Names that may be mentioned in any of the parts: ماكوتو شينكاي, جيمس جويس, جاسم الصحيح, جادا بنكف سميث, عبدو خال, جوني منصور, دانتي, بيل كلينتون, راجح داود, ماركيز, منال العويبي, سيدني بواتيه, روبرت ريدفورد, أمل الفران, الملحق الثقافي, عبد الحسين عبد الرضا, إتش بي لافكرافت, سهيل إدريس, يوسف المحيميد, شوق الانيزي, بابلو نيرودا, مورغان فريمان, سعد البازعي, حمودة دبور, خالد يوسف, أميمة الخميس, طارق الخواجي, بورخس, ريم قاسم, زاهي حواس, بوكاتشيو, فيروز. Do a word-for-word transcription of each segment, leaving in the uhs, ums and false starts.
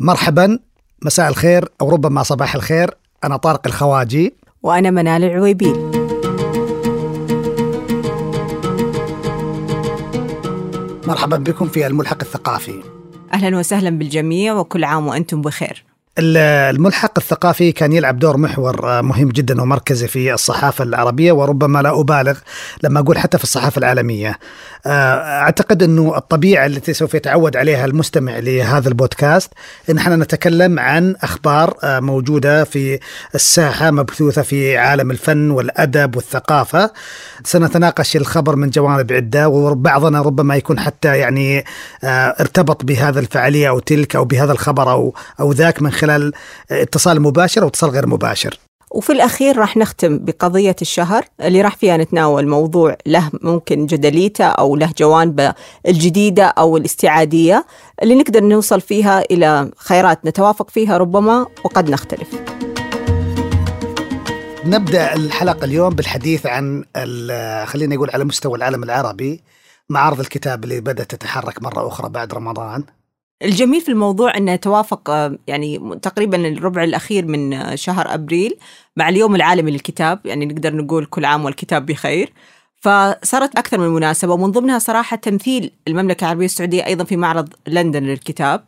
مرحبا، مساء الخير أو ربما صباح الخير. أنا طارق الخواجي وأنا منال العويبي. مرحبا بكم في الملحق الثقافي. أهلا وسهلا بالجميع وكل عام وأنتم بخير. الملحق الثقافي كان يلعب دور محور مهم جدا ومركزي في الصحافة العربية، وربما لا أبالغ لما أقول حتى في الصحافة العالمية. أعتقد أنه الطبيعة التي سوف يتعود عليها المستمع لهذا البودكاست أن نحن نتكلم عن أخبار موجودة في الساحة، مبثوثة في عالم الفن والأدب والثقافة. سنتناقش الخبر من جوانب عدة، وبعضنا ربما يكون حتى يعني ارتبط بهذا الفعالية أو تلك أو بهذا الخبر أو, أو ذاك من خلال اتصال مباشر أو اتصال غير مباشر. وفي الأخير راح نختم بقضية الشهر اللي راح فيها نتناول موضوع له ممكن جدليته أو له جوانبه الجديدة أو الاستعادية اللي نقدر نوصل فيها إلى خيارات نتوافق فيها ربما وقد نختلف. نبدأ الحلقة اليوم بالحديث عن خلينا نقول على مستوى العالم العربي معارض الكتاب اللي بدأت تتحرك مرة أخرى بعد رمضان. الجميل في الموضوع أنه توافق يعني تقريباً الربع الأخير من شهر أبريل مع اليوم العالمي للكتاب، يعني نقدر نقول كل عام والكتاب بخير. فصارت أكثر من مناسبة، ومن ضمنها صراحة تمثيل المملكة العربية السعودية أيضاً في معرض لندن للكتاب،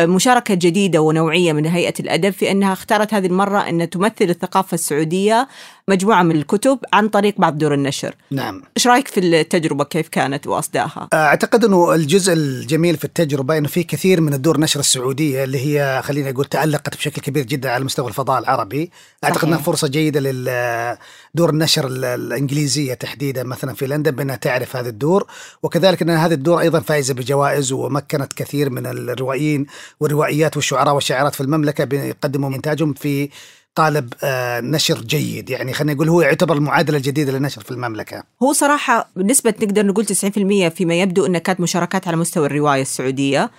مشاركة جديدة ونوعية من هيئة الأدب في أنها اختارت هذه المرة أن تمثل الثقافة السعودية مجموعة من الكتب عن طريق بعض دور النشر. نعم، إيش رأيك في التجربة كيف كانت وأصداؤها؟ أعتقد أنه الجزء الجميل في التجربة أنه في كثير من الدور نشر السعودية اللي هي خلينا نقول تعلقت بشكل كبير جدا على مستوى الفضاء العربي. أعتقد أنها فرصة جيدة للدور النشر الإنجليزية تحديدا مثلا في لندن بأنها تعرف هذا الدور، وكذلك أن هذا الدور أيضا فائزة بجوائز ومكنت كثير من الروائيين والروائيات والشعراء والشاعرات في المملكة بيقدموا إنتاجهم في قالب نشر جيد. يعني خلينا نقول هو يعتبر المعادلة الجديدة للنشر في المملكة. هو صراحة بنسبة نقدر نقول تسعين بالمئة فيما يبدو أنها كانت مشاركات على مستوى الرواية السعودية.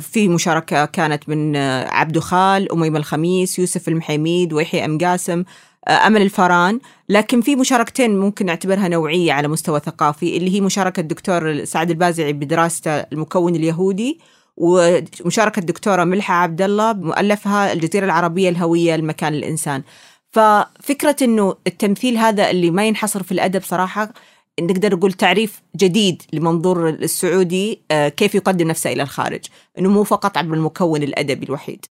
في مشاركة كانت من عبدو خال، أميمة الخميس، يوسف المحيميد ويحيى أم قاسم، أمل الفران. لكن في مشاركتين ممكن نعتبرها نوعية على مستوى ثقافي، اللي هي مشاركة الدكتور سعد البازعي بدراسته المكون اليهودي، ومشاركة الدكتورة ملحة عبد الله بمؤلفها الجزيرة العربية الهوية المكان الإنسان. ففكرة أنه التمثيل هذا اللي ما ينحصر في الأدب صراحة نقدر نقول تعريف جديد لمنظور السعودي كيف يقدم نفسه إلى الخارج، أنه مو فقط عبر المكون الأدبي الوحيد.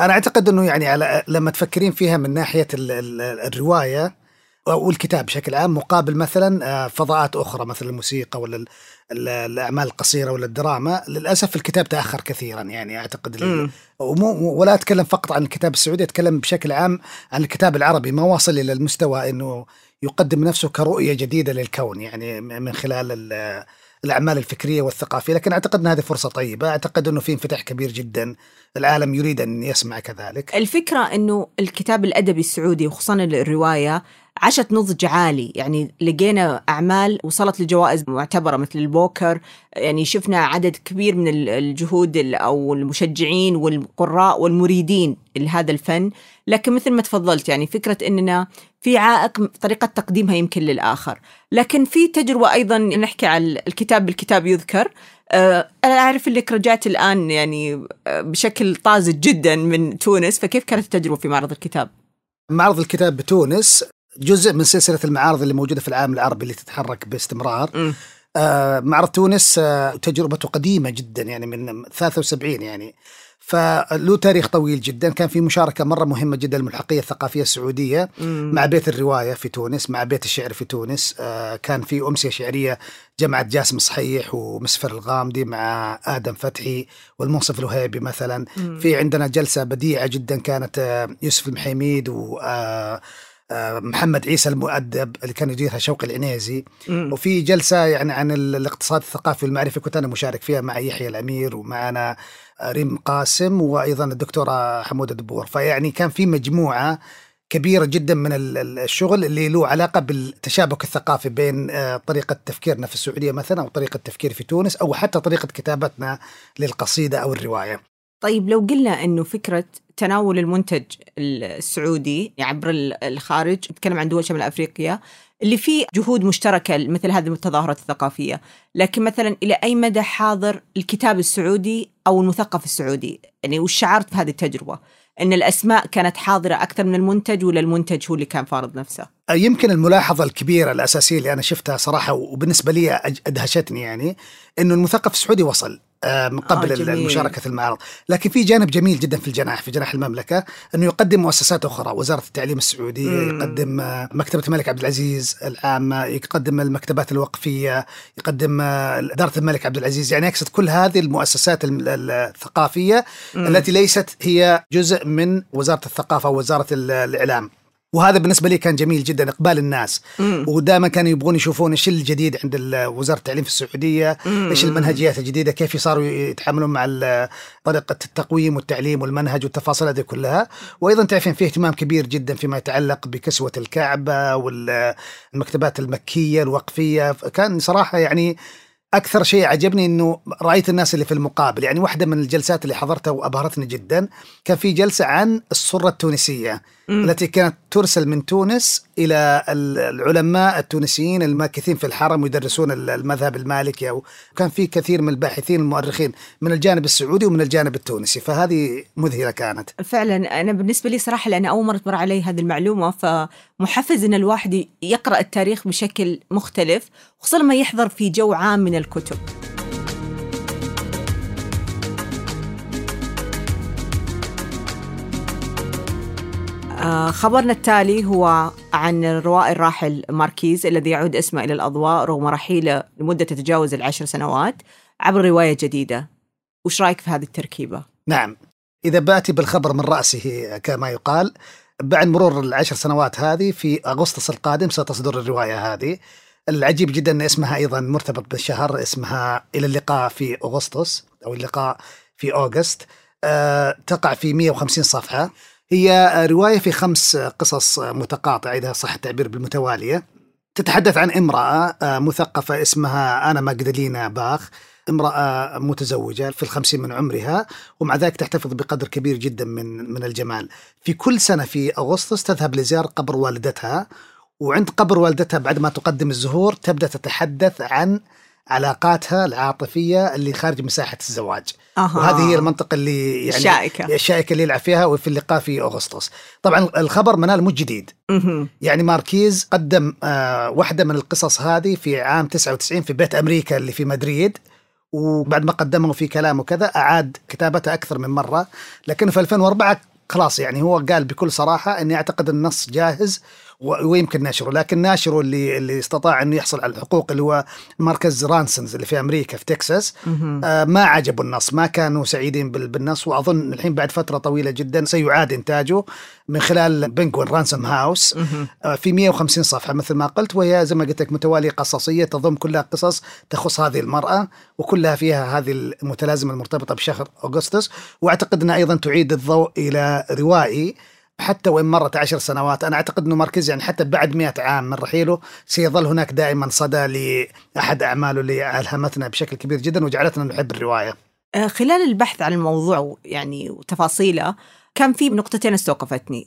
أنا أعتقد أنه يعني على لما تفكرين فيها من ناحية ال ال الرواية والكتاب بشكل عام مقابل مثلا فضاءات أخرى مثل الموسيقى ولا الأعمال القصيرة ولا الدراما، للأسف الكتاب تأخر كثيرا. يعني أعتقد م. ولا أتكلم فقط عن الكتاب السعودي، أتكلم بشكل عام عن الكتاب العربي ما واصل إلى المستوى أنه يقدم نفسه كرؤية جديدة للكون يعني من خلال الأعمال الفكرية والثقافية. لكن أعتقد أن هذه فرصة طيبة، أعتقد أنه في انفتاح كبير جدا، العالم يريد أن يسمع كذلك. الفكرة أنه الكتاب الأدبي السعودي وخصوصا الرواية عاشت نضج عالي، يعني لقينا أعمال وصلت لجوائز معتبرة مثل البوكر، يعني شفنا عدد كبير من الجهود أو المشجعين والقراء والمريدين لهذا الفن. لكن مثل ما تفضلت يعني فكرة أننا في عائق طريقة تقديمها يمكن للآخر. لكن في تجربة أيضا نحكي على الكتاب بالكتاب يذكر. أنا أعرف أنك رجعت الآن يعني بشكل طازج جدا من تونس، فكيف كانت التجربة في معرض الكتاب؟ معرض الكتاب بتونس جزء من سلسلة المعارض اللي موجودة في العالم العربي اللي تتحرك باستمرار. آه معرض تونس آه تجربته قديمة جدا، يعني من ثلاثة وسبعين، يعني فله تاريخ طويل جدا. كان في مشاركة مرة مهمة جدا الملحقية الثقافية السعودية مم. مع بيت الرواية في تونس، مع بيت الشعر في تونس. آه كان في أمسية شعرية جمعت جاسم الصحيح ومسفر الغامدي مع آدم فتحي والمنصف الوهيبي مثلا. مم. في عندنا جلسة بديعة جدا كانت آه يوسف المحيميد و آه محمد عيسى المؤدب اللي كان يديرها شوق الانيزي. م. وفي جلسة يعني عن الاقتصاد الثقافي والمعرفي كنت أنا مشارك فيها مع يحيى الأمير ومعنا ريم قاسم وأيضا الدكتورة حمودة دبور. فيعني كان في مجموعة كبيرة جدا من الشغل اللي له علاقة بالتشابك الثقافي بين طريقة تفكيرنا في السعودية مثلا أو طريقة تفكير في تونس أو حتى طريقة كتابتنا للقصيدة أو الرواية. طيب لو قلنا أنه فكرة تناول المنتج السعودي عبر الخارج، نتكلم عن دول شمال أفريقيا، اللي فيه جهود مشتركة مثل هذه التظاهرات الثقافية. لكن مثلا إلى أي مدى حاضر الكتاب السعودي أو المثقف السعودي؟ يعني وش شعرت بهذه التجربة؟ أن الأسماء كانت حاضرة أكثر من المنتج ولا المنتج هو اللي كان فارض نفسه؟ يمكن الملاحظة الكبيرة الأساسية اللي أنا شفتها صراحة وبالنسبة لي أدهشتني يعني أنه المثقف السعودي وصل من قبل آه مشاركة المعرض، لكن في جانب جميل جدا في الجناح في جناح المملكة أنه يقدم مؤسسات أخرى، وزارة التعليم السعودية مم. يقدم مكتبة الملك عبد العزيز العامة، يقدم المكتبات الوقفية، يقدم إدارة الملك عبد العزيز، يعني أقصد كل هذه المؤسسات الثقافية مم. التي ليست هي جزء من وزارة الثقافة ووزارة الإعلام. وهذا بالنسبة لي كان جميل جدا، إقبال الناس مم. ودائما كانوا يبغون يشوفون إيش الجديد عند وزارة التعليم في السعودية، إيش المنهجيات الجديدة، كيف صاروا يتعاملون مع طريقة التقويم والتعليم والمنهج والتفاصيل هذه كلها. وأيضا تعرفين فيه اهتمام كبير جدا فيما يتعلق بكسوة الكعبة والمكتبات المكية الوقفية. كان صراحة يعني أكثر شيء عجبني أنه رأيت الناس اللي في المقابل. يعني واحدة من الجلسات اللي حضرتها وأبهرتني جدا كان في جلسة عن الصورة التونسية م. التي كانت ترسل من تونس إلى العلماء التونسيين الماكثين في الحرم ويدرسون المذهب المالكي، وكان في كثير من الباحثين المؤرخين من الجانب السعودي ومن الجانب التونسي، فهذه مذهلة كانت فعلا. أنا بالنسبة لي صراحة لأن أول مرة تمر علي هذه المعلومة، فمحفز أن الواحد يقرأ التاريخ بشكل مختلف، خصوصا ما يحضر في جو عام من الكتب. خبرنا التالي هو عن الروائي الراحل ماركيز الذي يعود اسمه إلى الأضواء رغم رحيله لمدة تتجاوز العشر سنوات عبر رواية جديدة. وش رأيك في هذه التركيبة؟ نعم، إذا بأتي بالخبر من رأسه كما يقال، بعد مرور العشر سنوات هذه في أغسطس القادم ستصدر الرواية هذه. العجيب جدا أن اسمها أيضا مرتبط بالشهر، اسمها إلى اللقاء في أغسطس أو اللقاء في أوغست. أه تقع في مئة وخمسين صفحة، هي رواية في خمس قصص متقاطعة إذا صح التعبير بالمتوالية. تتحدث عن امرأة مثقفة اسمها أنا ماجدالينا باخ، امرأة متزوجة في الخمسين من عمرها، ومع ذلك تحتفظ بقدر كبير جدا من من الجمال. في كل سنة في أغسطس تذهب لزيارة قبر والدتها، وعند قبر والدتها بعد ما تقدم الزهور تبدأ تتحدث عن علاقاتها العاطفية اللي خارج مساحة الزواج. أه. وهذه هي المنطقة اللي يعني الشائكة الشائكة اللي يلعب فيها وفي اللقاء في أغسطس. طبعا الخبر منال مو جديد، يعني ماركيز قدم آه واحدة من القصص هذه في عام تسعة وتسعين في بيت أمريكا اللي في مدريد، وبعد ما قدمه في كلام وكذا أعاد كتابته أكثر من مرة. لكن في ألفين وأربعة خلاص يعني هو قال بكل صراحة أني أعتقد النص جاهز ويمكن ناشره، لكن ناشره اللي, اللي استطاع أنه يحصل على الحقوق اللي هو مركز رانسنز اللي في أمريكا في تكساس آه ما عجبوا النص، ما كانوا سعيدين بالنص، وأظن الحين بعد فترة طويلة جدا سيعاد إنتاجه من خلال بنغوين رانسوم هاوس آه في مئة وخمسين صفحة مثل ما قلت، وهي زي ما قلت لك متوالية قصصية تضم كلها قصص تخص هذه المرأة وكلها فيها هذه المتلازمة المرتبطة بشهر أغسطس. وأعتقد أنها أيضا تعيد الضوء إلى روائي حتى وإن مرت عشر سنوات. أنا أعتقد أنه ماركيز يعني حتى بعد مئة عام من رحيله سيظل هناك دائما صدى لأحد أعماله اللي ألهمتنا بشكل كبير جدا وجعلتنا نحب الرواية. خلال البحث عن الموضوع يعني وتفاصيله كان في نقطتين استوقفتني.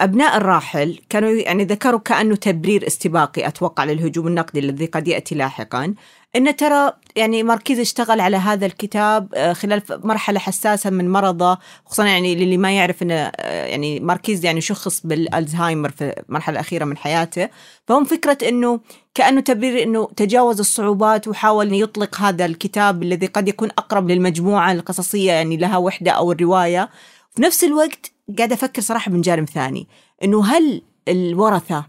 أبناء الراحل كانوا يعني ذكروا كأنه تبرير استباقي أتوقع للهجوم النقدي الذي قد يأتي لاحقا، إن ترى يعني ماركيز اشتغل على هذا الكتاب خلال مرحلة حساسة من مرضه، خصوصا يعني للي ما يعرف إن يعني ماركيز يعني شخص بالألزهايمر في المرحلة الأخيرة من حياته. فهم فكرة إنه كأنه تبرير إنه تجاوز الصعوبات وحاول أن يطلق هذا الكتاب الذي قد يكون أقرب للمجموعة القصصية يعني لها وحدة أو الرواية. في نفس الوقت قاعد أفكر صراحة من جانب ثاني إنه هل الورثة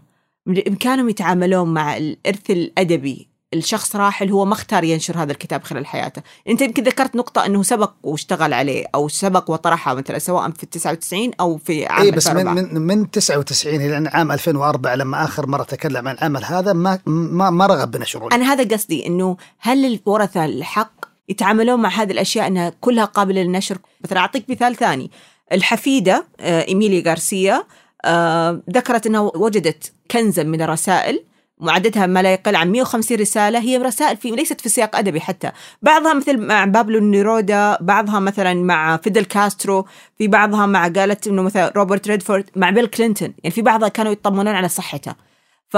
بإمكانهم يتعاملون مع الإرث الأدبي؟ الشخص راحل هو ما اختار ينشر هذا الكتاب خلال حياته. انت يمكن ذكرت نقطة انه سبق واشتغل عليه او سبق وطرحها مثلا سواء في تسعة وتسعين او في عام أي بس من, من من تسعة وتسعين الى عام ألفين وأربعة لما اخر مرة تكلم عن العمل هذا ما ما, ما رغب بنشره. انا هذا قصدي، انه هل الورثة الحق يتعاملون مع هذه الاشياء انها كلها قابلة للنشر؟ مثلا اعطيك مثال ثاني، الحفيدة ايميلي غارسيا ذكرت انها وجدت كنزا من الرسائل معدتها ما لا يقل عن مئة وخمسين رسالة، هي رسائل في ليست في سياق أدبي حتى، بعضها مثل مع بابلو نيرودا، بعضها مثلا مع فيدل كاسترو، في بعضها مع قالت إنه مثلا روبرت ريدفورد، مع بيل كلينتون، يعني في بعضها كانوا يطمنون على صحتها. ف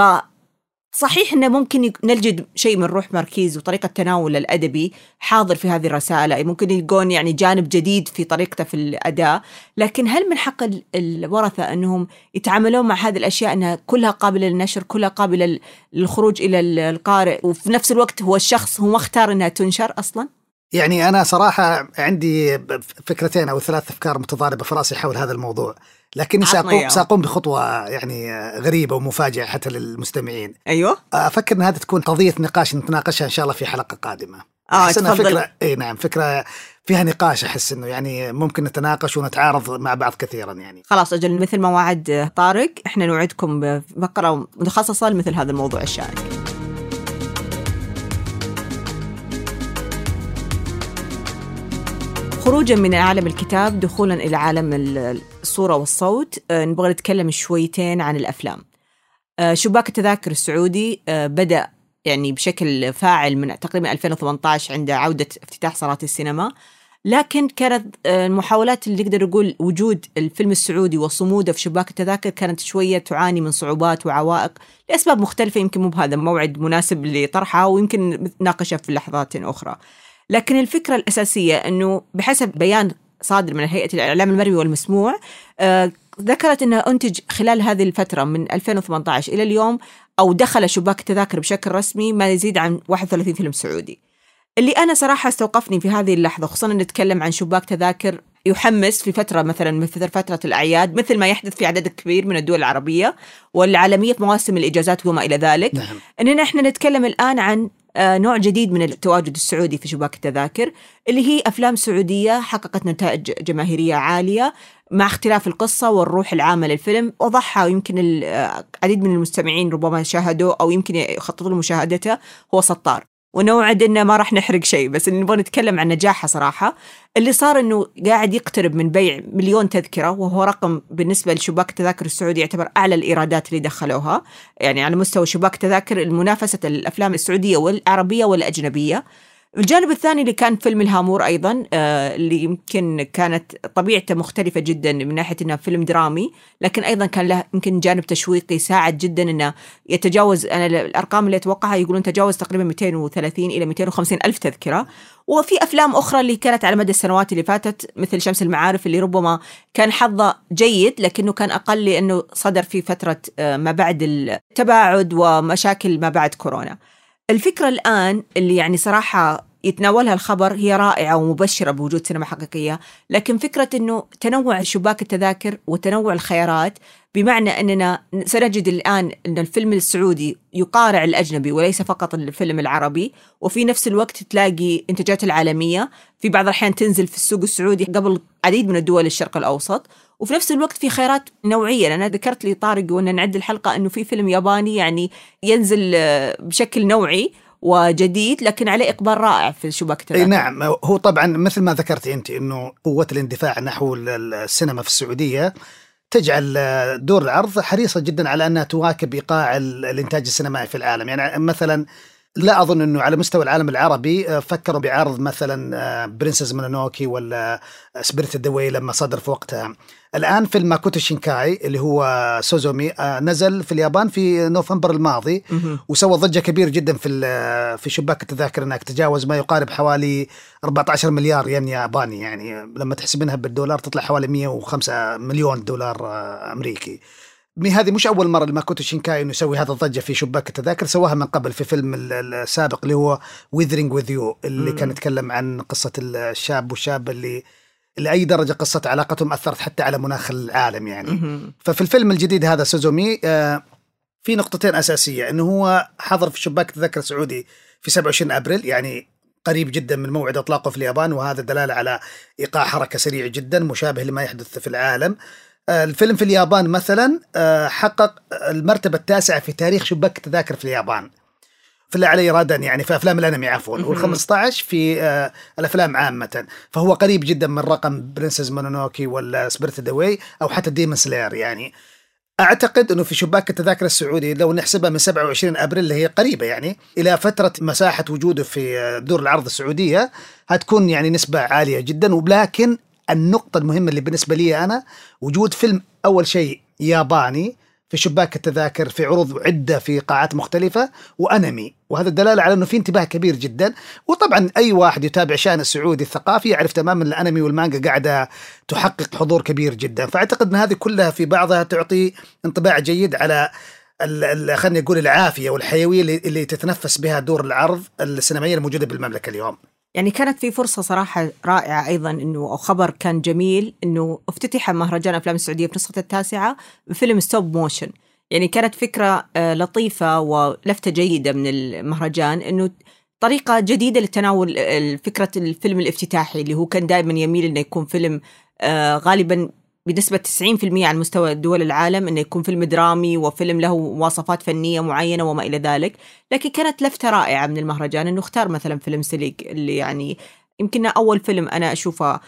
صحيح أنه ممكن نلجد شيء من روح ماركيز وطريقة تناول الأدبي حاضر في هذه الرسالة، ممكن يكون يعني جانب جديد في طريقته في الأداء، لكن هل من حق الورثة أنهم يتعاملون مع هذه الأشياء أنها كلها قابلة للنشر، كلها قابلة للخروج إلى القارئ، وفي نفس الوقت هو الشخص هو اختار أنها تنشر أصلاً؟ يعني أنا صراحة عندي فكرتين أو ثلاث أفكار متضاربة في رأسي حول هذا الموضوع، لكني سأقوم, سأقوم بخطوة يعني غريبة ومفاجئة حتى للمستمعين. أيوه، أفكر أن هذا تكون قضية نقاش نتناقشها إن شاء الله في حلقة قادمة. آه فكرة، إيه نعم، فكرة فيها نقاش، أحس إنه يعني ممكن نتناقش ونتعارض مع بعض كثيرا يعني. خلاص أجل، مثل ما وعد طارق إحنا نوعدكم بفقرة متخصصة لمثل هذا الموضوع الشائك. خروجا من عالم الكتاب دخولا إلى عالم الصورة والصوت، نبغى نتكلم شويتين عن الأفلام. شباك التذاكر السعودي بدأ يعني بشكل فاعل من تقريبا ألفين وثمانية عشر عند عودة افتتاح صالات السينما، لكن كانت المحاولات اللي نقدر نقول وجود الفيلم السعودي وصموده في شباك التذاكر كانت شوية تعاني من صعوبات وعوائق لأسباب مختلفة، يمكن مو بهذا موعد مناسب لطرحها ويمكن ناقشها في لحظات أخرى. لكن الفكرة الأساسية أنه بحسب بيان صادر من هيئة الإعلام المرئي والمسموع، آه ذكرت أنها أنتج خلال هذه الفترة من ألفين وثمانية عشر إلى اليوم أو دخل شباك التذاكر بشكل رسمي ما يزيد عن واحد وثلاثين فيلم سعودي. اللي أنا صراحة استوقفني في هذه اللحظة، خصوصاً نتكلم عن شباك تذاكر يحمس في فترة مثلاً من فترة الأعياد، مثل ما يحدث في عدد كبير من الدول العربية والعالمية في مواسم الإجازات وما إلى ذلك. نعم. أننا إحنا نتكلم الآن عن نوع جديد من التواجد السعودي في شباك التذاكر، اللي هي أفلام سعودية حققت نتائج جماهيرية عالية مع اختلاف القصة والروح العامة للفيلم وضحها، ويمكن العديد من المستمعين ربما شاهدوه أو يمكن يخططوا لمشاهدته. هو سطار، ونوعد إنه ما راح نحرق شيء، بس نبغى نتكلم عن نجاحها صراحة. اللي صار إنه قاعد يقترب من بيع مليون تذكرة، وهو رقم بالنسبة لشباك التذاكر السعودي يعتبر أعلى الإيرادات اللي دخلوها، يعني على مستوى شباك التذاكر المنافسة الأفلام السعودية والعربية والأجنبية. الجانب الثاني اللي كان فيلم الهامور أيضا، آه اللي يمكن كانت طبيعته مختلفة جدا من ناحية أنه فيلم درامي، لكن أيضا كان له يمكن جانب تشويقي ساعد جدا أنه يتجاوز، أنا الأرقام اللي أتوقعها يقولون تجاوز تقريبا مئتين وثلاثين إلى مئتين وخمسين ألف تذكرة. وفي أفلام أخرى اللي كانت على مدى السنوات اللي فاتت مثل شمس المعارف، اللي ربما كان حظه جيد لكنه كان أقل لأنه صدر في فترة ما بعد التباعد ومشاكل ما بعد كورونا. الفكرة الآن اللي يعني صراحة يتناولها الخبر هي رائعة ومبشرة بوجود سينما حقيقية، لكن فكرة أنه تنوع شباك التذاكر وتنوع الخيارات، بمعنى أننا سنجد الآن أن الفيلم السعودي يقارع الأجنبي وليس فقط الفيلم العربي، وفي نفس الوقت تلاقي إنتاجات العالمية في بعض الأحيان تنزل في السوق السعودي قبل عديد من الدول الشرق الأوسط، وفي نفس الوقت في خيارات نوعية. أنا ذكرت لي طارق وأن نعد الحلقة أنه في فيلم ياباني يعني ينزل بشكل نوعي وجديد لكن عليه إقبال رائع في شباك التذاكر. نعم، هو طبعا مثل ما ذكرت أنت أنه قوة الاندفاع نحو السينما في السعودية تجعل دور العرض حريصة جدا على أنها تواكب إيقاع الإنتاج السينمائي في العالم. يعني مثلا لا أظن أنه على مستوى العالم العربي فكروا بعرض مثلا برنسز مونونوكي ولا سبيريت الدوي لما صدر في وقتها. الآن فيلم ماكوتو شينكاي اللي هو سوزومي نزل في اليابان في نوفمبر الماضي وسوى ضجة كبيرة جدا في في شباك التذاكر، أنك تجاوز ما يقارب حوالي أربعة عشر مليار ين ياباني، يعني لما تحسبينها بالدولار تطلع حوالي مئة وخمسة مليون دولار أمريكي. هذه مش أول مرة لماكوتو شينكاي إنه يسوي هذا الضجة في شباك التذاكر، سواها من قبل في فيلم السابق اللي هو ويذرينج وذ يو اللي كان يتكلم عن قصة الشاب والشابة اللي لأي درجة قصة علاقتهم أثرت حتى على مناخ العالم يعني. ففي الفيلم الجديد هذا سوزومي آه في نقطتين أساسية، إنه هو حضر في شباك التذاكر السعودي في سبعة وعشرين أبريل، يعني قريب جدا من موعد إطلاقه في اليابان، وهذا دلالة على إيقاع حركة سريع جدا مشابه لما يحدث في العالم. الفيلم في اليابان مثلا حقق المرتبة التاسعة في تاريخ شباك التذاكر في اليابان في الله عليه رادا، يعني في أفلام الأنمي عفوا، والخمسة عشر في الأفلام عامة، فهو قريب جدا من رقم برنسز مونونوكي ولا سبيرت دوي أو حتى ديمون سلاير. يعني أعتقد أنه في شباك التذاكر السعودي لو نحسبها من سبعة وعشرين أبريل اللي هي قريبة يعني إلى فترة مساحة وجوده في دور العرض السعودية هتكون يعني نسبة عالية جدا. ولكن النقطة المهمة اللي بالنسبة لي أنا وجود فيلم أول شيء ياباني في شباك التذاكر في عروض عدة في قاعات مختلفة وأنمي، وهذا الدلالة على أنه في انتباه كبير جدا. وطبعا أي واحد يتابع شأن السعودي الثقافي يعرف تماما الأنمي والمانجا قاعدة تحقق حضور كبير جدا، فأعتقد أن هذه كلها في بعضها تعطي انطباع جيد على خلني أقول العافية والحيوية اللي تتنفس بها دور العرض السينمائية الموجودة بالمملكة اليوم. يعني كانت في فرصة صراحة رائعة أيضا، إنه أو خبر كان جميل إنه افتتح مهرجان أفلام السعودية في نسخته التاسعة بفيلم ستوب موشن. يعني كانت فكرة لطيفة ولفتة جيدة من المهرجان، إنه طريقة جديدة لتناول فكرة الفيلم الافتتاحي اللي هو كان دائما يميل إنه يكون فيلم غالبا بنسبة تسعين بالمئة على مستوى دول العالم إنه يكون فيلم درامي وفيلم له مواصفات فنية معينة وما إلى ذلك، لكن كانت لفتة رائعة من المهرجان إنه اختار مثلا فيلم سليق اللي يعني يمكن أول فيلم أنا أشوفه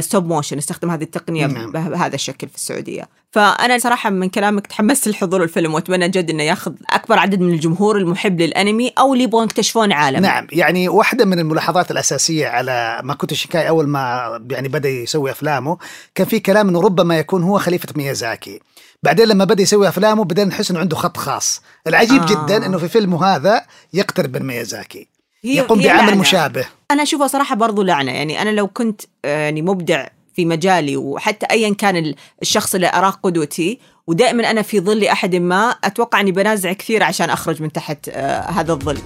ستوب موشن استخدم هذه التقنية بهذا الشكل في السعودية. فأنا صراحة من كلامك تحمست لحضور الفيلم، وأتمنى جد إنه ياخذ أكبر عدد من الجمهور المحب للأنمي أو اللي يبغون يكتشفون عالم. نعم، يعني واحدة من الملاحظات الأساسية على ماكوتو شينكاي أول ما يعني بدأ يسوي أفلامه كان في كلام إنه ربما يكون هو خليفة ميازاكي، بعدين لما بدأ يسوي أفلامه بدأنا نحس إنه عنده خط خاص. العجيب آه. جدا إنه في فيلمه هذا يقترب من ميازاكي، يقوم بعمل مشابه. أنا أشوفه صراحة برضو لعنة، يعني أنا لو كنت يعني مبدع في مجالي وحتى أيا كان الشخص اللي أراه قدوتي، ودائما أنا في ظل أحد ما أتوقع أني بنازع كثير عشان أخرج من تحت آه هذا الظل.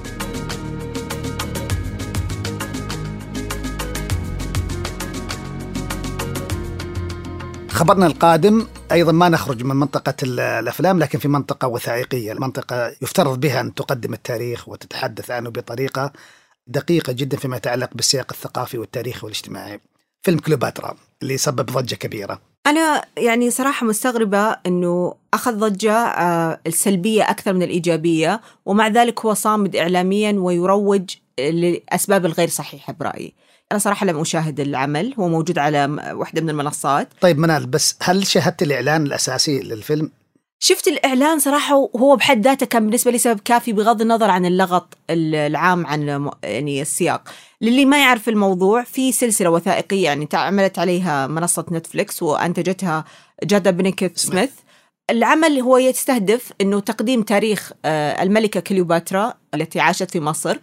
خبرنا القادم أيضا ما نخرج من منطقة الأفلام، لكن في منطقة وثائقية، المنطقة يفترض بها أن تقدم التاريخ وتتحدث عنه بطريقة دقيقة جدا فيما يتعلق بالسياق الثقافي والتاريخي والاجتماعي. فيلم كليوباترا اللي سبب ضجة كبيرة، أنا يعني صراحة مستغربة أنه أخذ ضجة السلبية أكثر من الإيجابية، ومع ذلك هو صامد إعلاميا ويروج لأسباب الغير صحيحة برأيي. أنا صراحة لم أشاهد العمل، هو موجود على واحدة من المنصات. طيب منال، بس هل شاهدت الإعلان الأساسي للفيلم؟ شفت الإعلان صراحة، وهو بحد ذاته كان بالنسبة لي سبب كافي بغض النظر عن اللغط العام عن يعني السياق. للي ما يعرف الموضوع، في سلسلة وثائقية يعني عملت عليها منصة نتفليكس وأنتجتها جادا بنكف سميث. العمل هو يستهدف أنه تقديم تاريخ الملكة كليوباترا التي عاشت في مصر،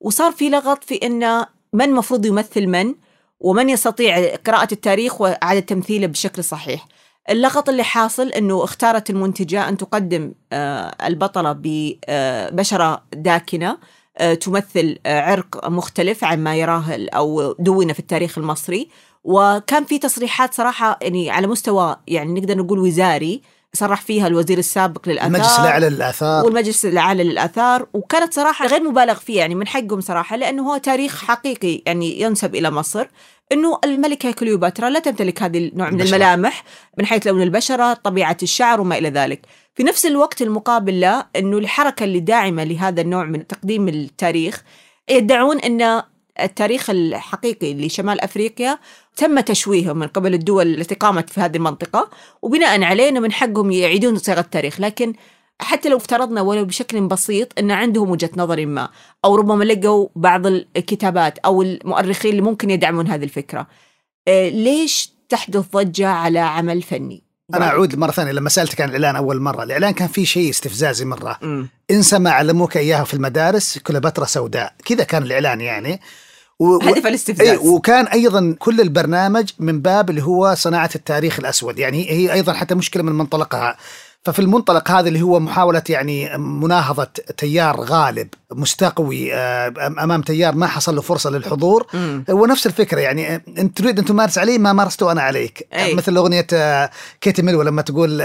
وصار في لغط في أن من مفروض يمثل من ومن يستطيع قراءة التاريخ وإعادة تمثيله بشكل صحيح. اللغط اللي حاصل أنه اختارت المنتجة أن تقدم البطلة ببشرة داكنة تمثل عرق مختلف عن ما يراه أو دون في التاريخ المصري، وكان في تصريحات صراحة يعني على مستوى يعني نقدر نقول وزاري صرح فيها الوزير السابق للآثار، المجلس الأعلى للآثار والمجلس الأعلى للآثار، وكانت صراحة غير مبالغ فيها، يعني من حقهم صراحة لأنه هو تاريخ حقيقي يعني ينسب إلى مصر، أنه الملكة كليوباترا لا تمتلك هذه النوع من البشرة. الملامح من حيث لون البشرة، طبيعة الشعر وما إلى ذلك. في نفس الوقت المقابل له أنه الحركة اللي داعمة لهذا النوع من تقديم التاريخ يدعون أن التاريخ الحقيقي لشمال أفريقيا تم تشويهه من قبل الدول التي قامت في هذه المنطقة، وبناء علينا من حقهم يعيدون صياغة التاريخ. لكن حتى لو افترضنا ولو بشكل بسيط أن عندهم وجهة نظر ما، أو ربما لقوا بعض الكتابات أو المؤرخين اللي ممكن يدعمون هذه الفكرة، ليش تحدث ضجة على عمل فني؟ أنا أعود مرة ثانية لما سألتك عن الإعلان أول مرة، الإعلان كان فيه شيء استفزازي مرة. م. إنسى ما علموك إياه في المدارس، كليوباترا سوداء، كذا كان الإعلان يعني و... هدف الاستفزاز. وكان أيضا كل البرنامج من باب اللي هو صناعة التاريخ الأسود، يعني هي أيضا حتى مشكلة من منطلقها. ففي المنطلق هذا اللي هو محاولة يعني مناهضة تيار غالب مستقوي أمام تيار ما حصل له فرصة للحضور، مم. ونفس الفكرة يعني أنت تريد أن تمارس عليه ما مارسته أنا عليك. أي. مثل أغنية كيتي ميلو لما تقول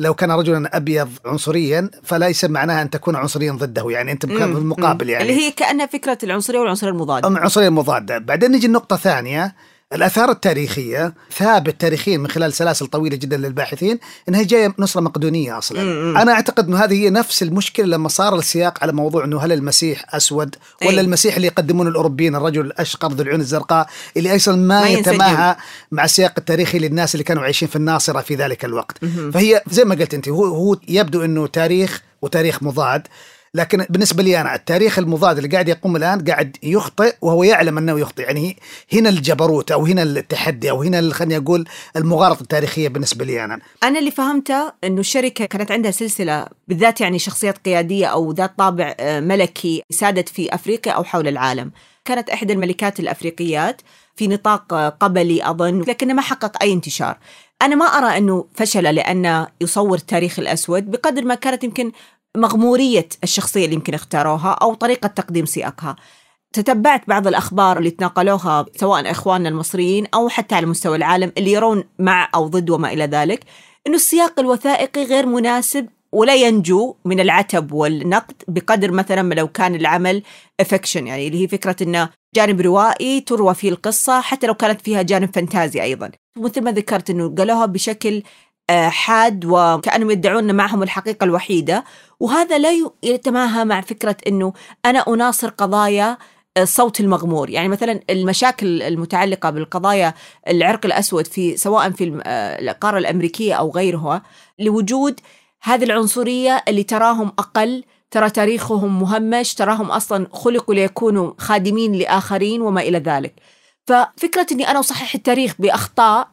لو كان رجلا أبيض عنصريا فليس معناها أن تكون عنصريا ضده، يعني أنت بالمقابل يعني اللي هي كأنها فكرة العنصرية والعنصرية المضادة. العنصرية المضادة. بعدين نجي النقطة الثانية، الآثار التاريخية ثابت تاريخيا من خلال سلاسل طويلة جدا للباحثين أنها جاية نصرة مقدونية أصلا. م- أنا أعتقد أنه هذه هي نفس المشكلة لما صار السياق على موضوع أنه هل المسيح أسود ولا أي. المسيح اللي يقدمون الأوروبيين الرجل الأشقر ذو العيون الزرقاء اللي أصلا ما, ما يتماهى مع السياق التاريخي للناس اللي كانوا عايشين في الناصرة في ذلك الوقت. م- فهي زي ما قلت أنت، هو, هو يبدو أنه تاريخ وتاريخ مضاد، لكن بالنسبة لي أنا التاريخ المضاد اللي قاعد يقوم الآن قاعد يخطئ وهو يعلم أنه يخطئ. يعني هنا الجبروت أو هنا التحدي أو هنا خليني أقول المغالطة التاريخية بالنسبة لي أنا. أنا اللي فهمته أنه الشركة كانت عندها سلسلة بالذات يعني شخصيات قيادية أو ذات طابع ملكي سادت في أفريقيا أو حول العالم. كانت إحدى الملكات الأفريقيات في نطاق قبلي أظن، لكن ما حقق أي انتشار. أنا ما أرى أنه فشل لأنه يصور التاريخ الأسود بقدر ما كانت يمكن مغمورية الشخصية اللي يمكن اختاروها أو طريقة تقديم سياقها. تتبعت بعض الأخبار اللي تناقلوها سواء إخواننا المصريين أو حتى على مستوى العالم اللي يرون مع أو ضد وما إلى ذلك، أنه السياق الوثائقي غير مناسب ولا ينجو من العتب والنقد بقدر مثلا ما لو كان العمل أفكشن، يعني اللي هي فكرة أنه جانب روائي تروى فيه القصة حتى لو كانت فيها جانب فانتازي أيضا. مثل ما ذكرت أنه قالوها بشكل حاد وكأنهم يدعون معهم الحقيقة الوحيدة، وهذا لا يتماهى مع فكرة أنه أنا أناصر قضايا صوت المغمور. يعني مثلا المشاكل المتعلقة بالقضايا العرق الأسود في سواء في القارة الأمريكية أو غيرها لوجود هذه العنصرية اللي تراهم أقل، ترى تاريخهم مهمش، تراهم أصلا خلقوا ليكونوا خادمين لآخرين وما إلى ذلك. ففكرة أني أنا أصحح التاريخ بأخطاء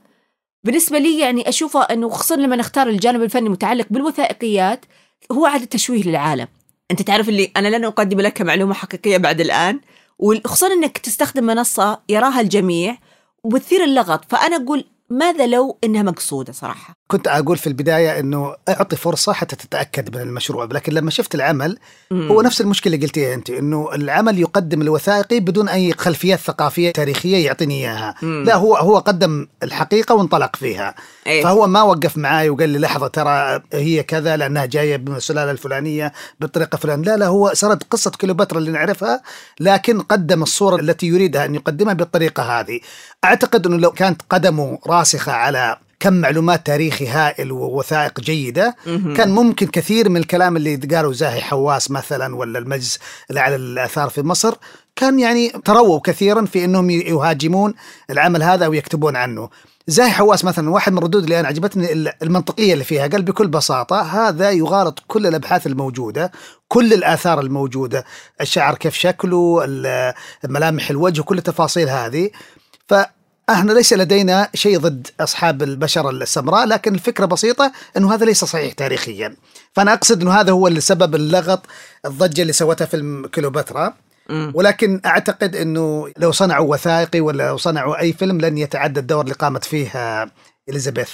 بالنسبة لي يعني أشوفها أنه خصوصا لما نختار الجانب الفني المتعلق بالوثائقيات هو عادة تشويه للعالم. أنت تعرف اللي أنا لن أقدم لك معلومة حقيقية بعد الآن، وخصوصا أنك تستخدم منصة يراها الجميع وبتثير اللغط. فأنا أقول ماذا لو إنها مقصودة؟ صراحة كنت أقول في البداية إنه أعطي فرصة حتى تتأكد من المشروع، لكن لما شفت العمل مم. هو نفس المشكلة اللي قلتيها أنت، إنه العمل يقدم الوثائقي بدون أي خلفيات ثقافية تاريخية يعطيني إياها. مم. لا هو هو قدم الحقيقة وانطلق فيها. أيه. فهو ما وقف معاي وقال لي لحظة ترى هي كذا لأنها جاية من السلالة الفلانية بالطريقة فلان، لا لا هو سرد قصة كليوباترا اللي نعرفها لكن قدم الصورة التي يريدها أن يقدمها بالطريقة هذه. أعتقد إنه لو كانت قدمه راسخة على كم معلومات تاريخي هائل ووثائق جيدة مهم. كان ممكن كثير من الكلام اللي قالوا زاهي حواس مثلا ولا المجلس على الآثار في مصر كان يعني ترووا كثيرا في أنهم يهاجمون العمل هذا ويكتبون عنه. زاهي حواس مثلا واحد من الردود اللي أنا عجبتني المنطقية اللي فيها، قال بكل بساطة هذا يغالط كل الأبحاث الموجودة، كل الآثار الموجودة، الشعر كيف شكله، ملامح الوجه وكل التفاصيل هذه. ف احنا ليس لدينا شيء ضد أصحاب البشرة السمراء، لكن الفكرة بسيطة أنه هذا ليس صحيح تاريخيا. فأنا أقصد أنه هذا هو السبب اللغط الضجة اللي سوتها فيلم كليوباترا. ولكن أعتقد أنه لو صنعوا وثائقي ولا صنعوا أي فيلم لن يتعدى الدور اللي قامت فيه إليزابيث.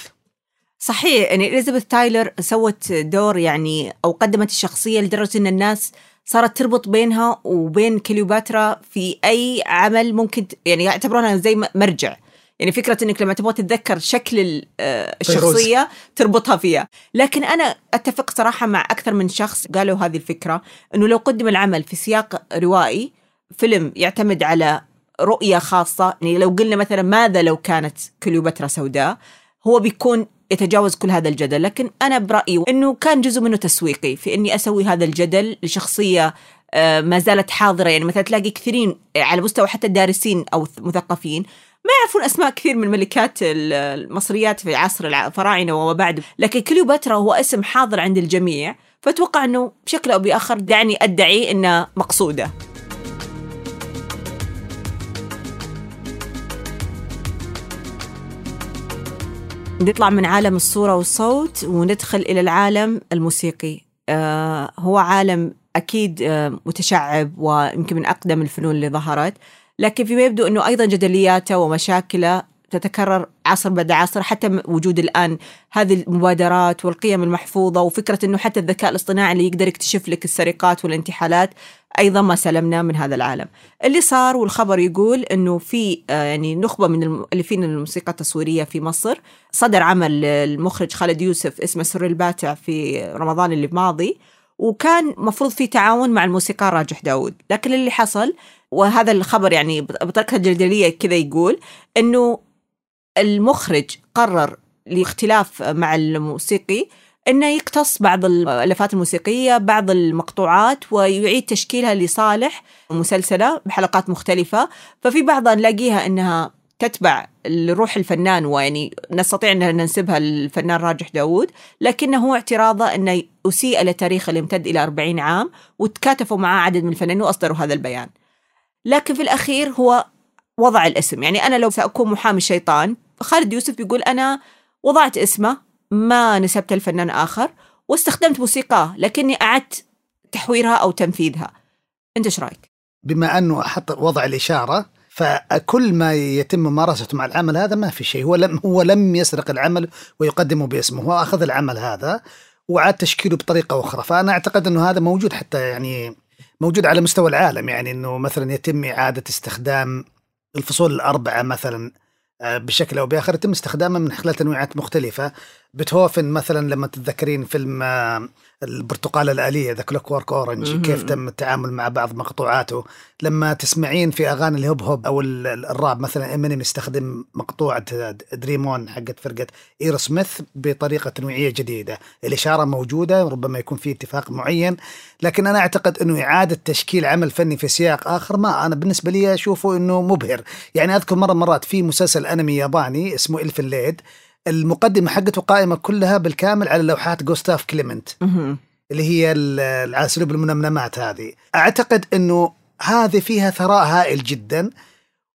صحيح أن إليزابيث تايلر سوت دور يعني أو قدمت الشخصية لدرجة أن الناس صارت تربط بينها وبين كليوباترا في أي عمل ممكن يعني يعتبرونها زي مرجع. يعني فكرة أنك لما تبغى تتذكر شكل الشخصية تربطها فيها. لكن أنا أتفق صراحة مع أكثر من شخص قالوا هذه الفكرة، أنه لو قدم العمل في سياق روائي، فيلم يعتمد على رؤية خاصة، يعني لو قلنا مثلا ماذا لو كانت كليوباترا سوداء، هو بيكون يتجاوز كل هذا الجدل. لكن أنا برأيي أنه كان جزء منه تسويقي في أني أسوي هذا الجدل لشخصية ما زالت حاضرة. يعني مثلا تلاقي كثيرين على مستوى حتى الدارسين أو مثقفين ما يعرفون أسماء كثير من الملكات المصريات في عصر الفراعنة وما بعد، لكن كليوباترا هو اسم حاضر عند الجميع. فأتوقع أنه بشكل أو بآخر دعني أدعي أنه مقصودة. نطلع من عالم الصورة والصوت وندخل إلى العالم الموسيقي. آه هو عالم أكيد آه متشعب ويمكن من أقدم الفنون اللي ظهرت، لكن فيما يبدو أنه أيضا جدلياته ومشاكله تتكرر عصر بعد عصر، حتى وجود الآن هذه المبادرات والقيم المحفوظة، وفكرة أنه حتى الذكاء الاصطناعي اللي يقدر يكتشف لك السرقات والانتحالات أيضا ما سلمنا من هذا العالم اللي صار. والخبر يقول أنه في يعني نخبة من المؤلفين الموسيقى التصويرية في مصر صدر عمل المخرج خالد يوسف اسمه سر الباتع في رمضان اللي ماضي، وكان مفروض في تعاون مع الموسيقار راجح داود، لكن اللي حصل وهذا الخبر يعني بطريقة جدلية كذا يقول أنه المخرج قرر لاختلاف مع الموسيقي أنه يقتص بعض الألفات الموسيقية، بعض المقطوعات، ويعيد تشكيلها لصالح مسلسلة بحلقات مختلفة. ففي بعضها نلاقيها أنها تتبع لروح الفنان، ويعني نستطيع أن ننسبها للفنان راجح داود، لكنه هو اعتراضه أنه أسيء لتاريخه اللي امتد إلى أربعين عام، وتكاتفوا معه عدد من الفنانين وأصدروا هذا البيان. لكن في الأخير هو وضع الاسم، يعني أنا لو سأكون محامي الشيطان، خالد يوسف بيقول أنا وضعت اسمه، ما نسبت الفنان آخر، واستخدمت موسيقاه، لكني أعدت تحويرها أو تنفيذها. أنت إيش رأيك؟ بما أنه حط وضع الإشارة، فكل ما يتم ممارسته مع العمل هذا ما في شيء، هو لم, هو لم يسرق العمل ويقدمه باسمه، هو أخذ العمل هذا وعاد تشكيله بطريقة أخرى. فأنا أعتقد أنه هذا موجود، حتى يعني موجود على مستوى العالم، يعني أنه مثلا يتم إعادة استخدام الفصول الأربعة مثلا بشكل أو بآخر، يتم استخدامه من خلال تنويعات مختلفة. بيتهوفن مثلا لما تتذكرين فيلم البرتقالة الآلية ذا كلوك وورك أورنج، كيف تم التعامل مع بعض مقطوعاته. لما تسمعين في أغاني الهوب هوب أو الراب مثلا، إمينيم يستخدم مقطوعة دريمون حقت فرقة إيرسميث بطريقة تنويعية جديدة، الإشارة موجودة، ربما يكون في اتفاق معين، لكن أنا أعتقد أنه إعادة تشكيل عمل فني في سياق آخر ما أنا بالنسبة لي أشوفه أنه مبهر. يعني أذكر مرة مرات في مسلسل أنمي ياباني اسمه إلف الليد، المقدمة حقته قائمة كلها بالكامل على لوحات غوستاف كليمنت اللي هي العسلوب المنمنمات هذه. أعتقد أنه هذه فيها ثراء هائل جدا،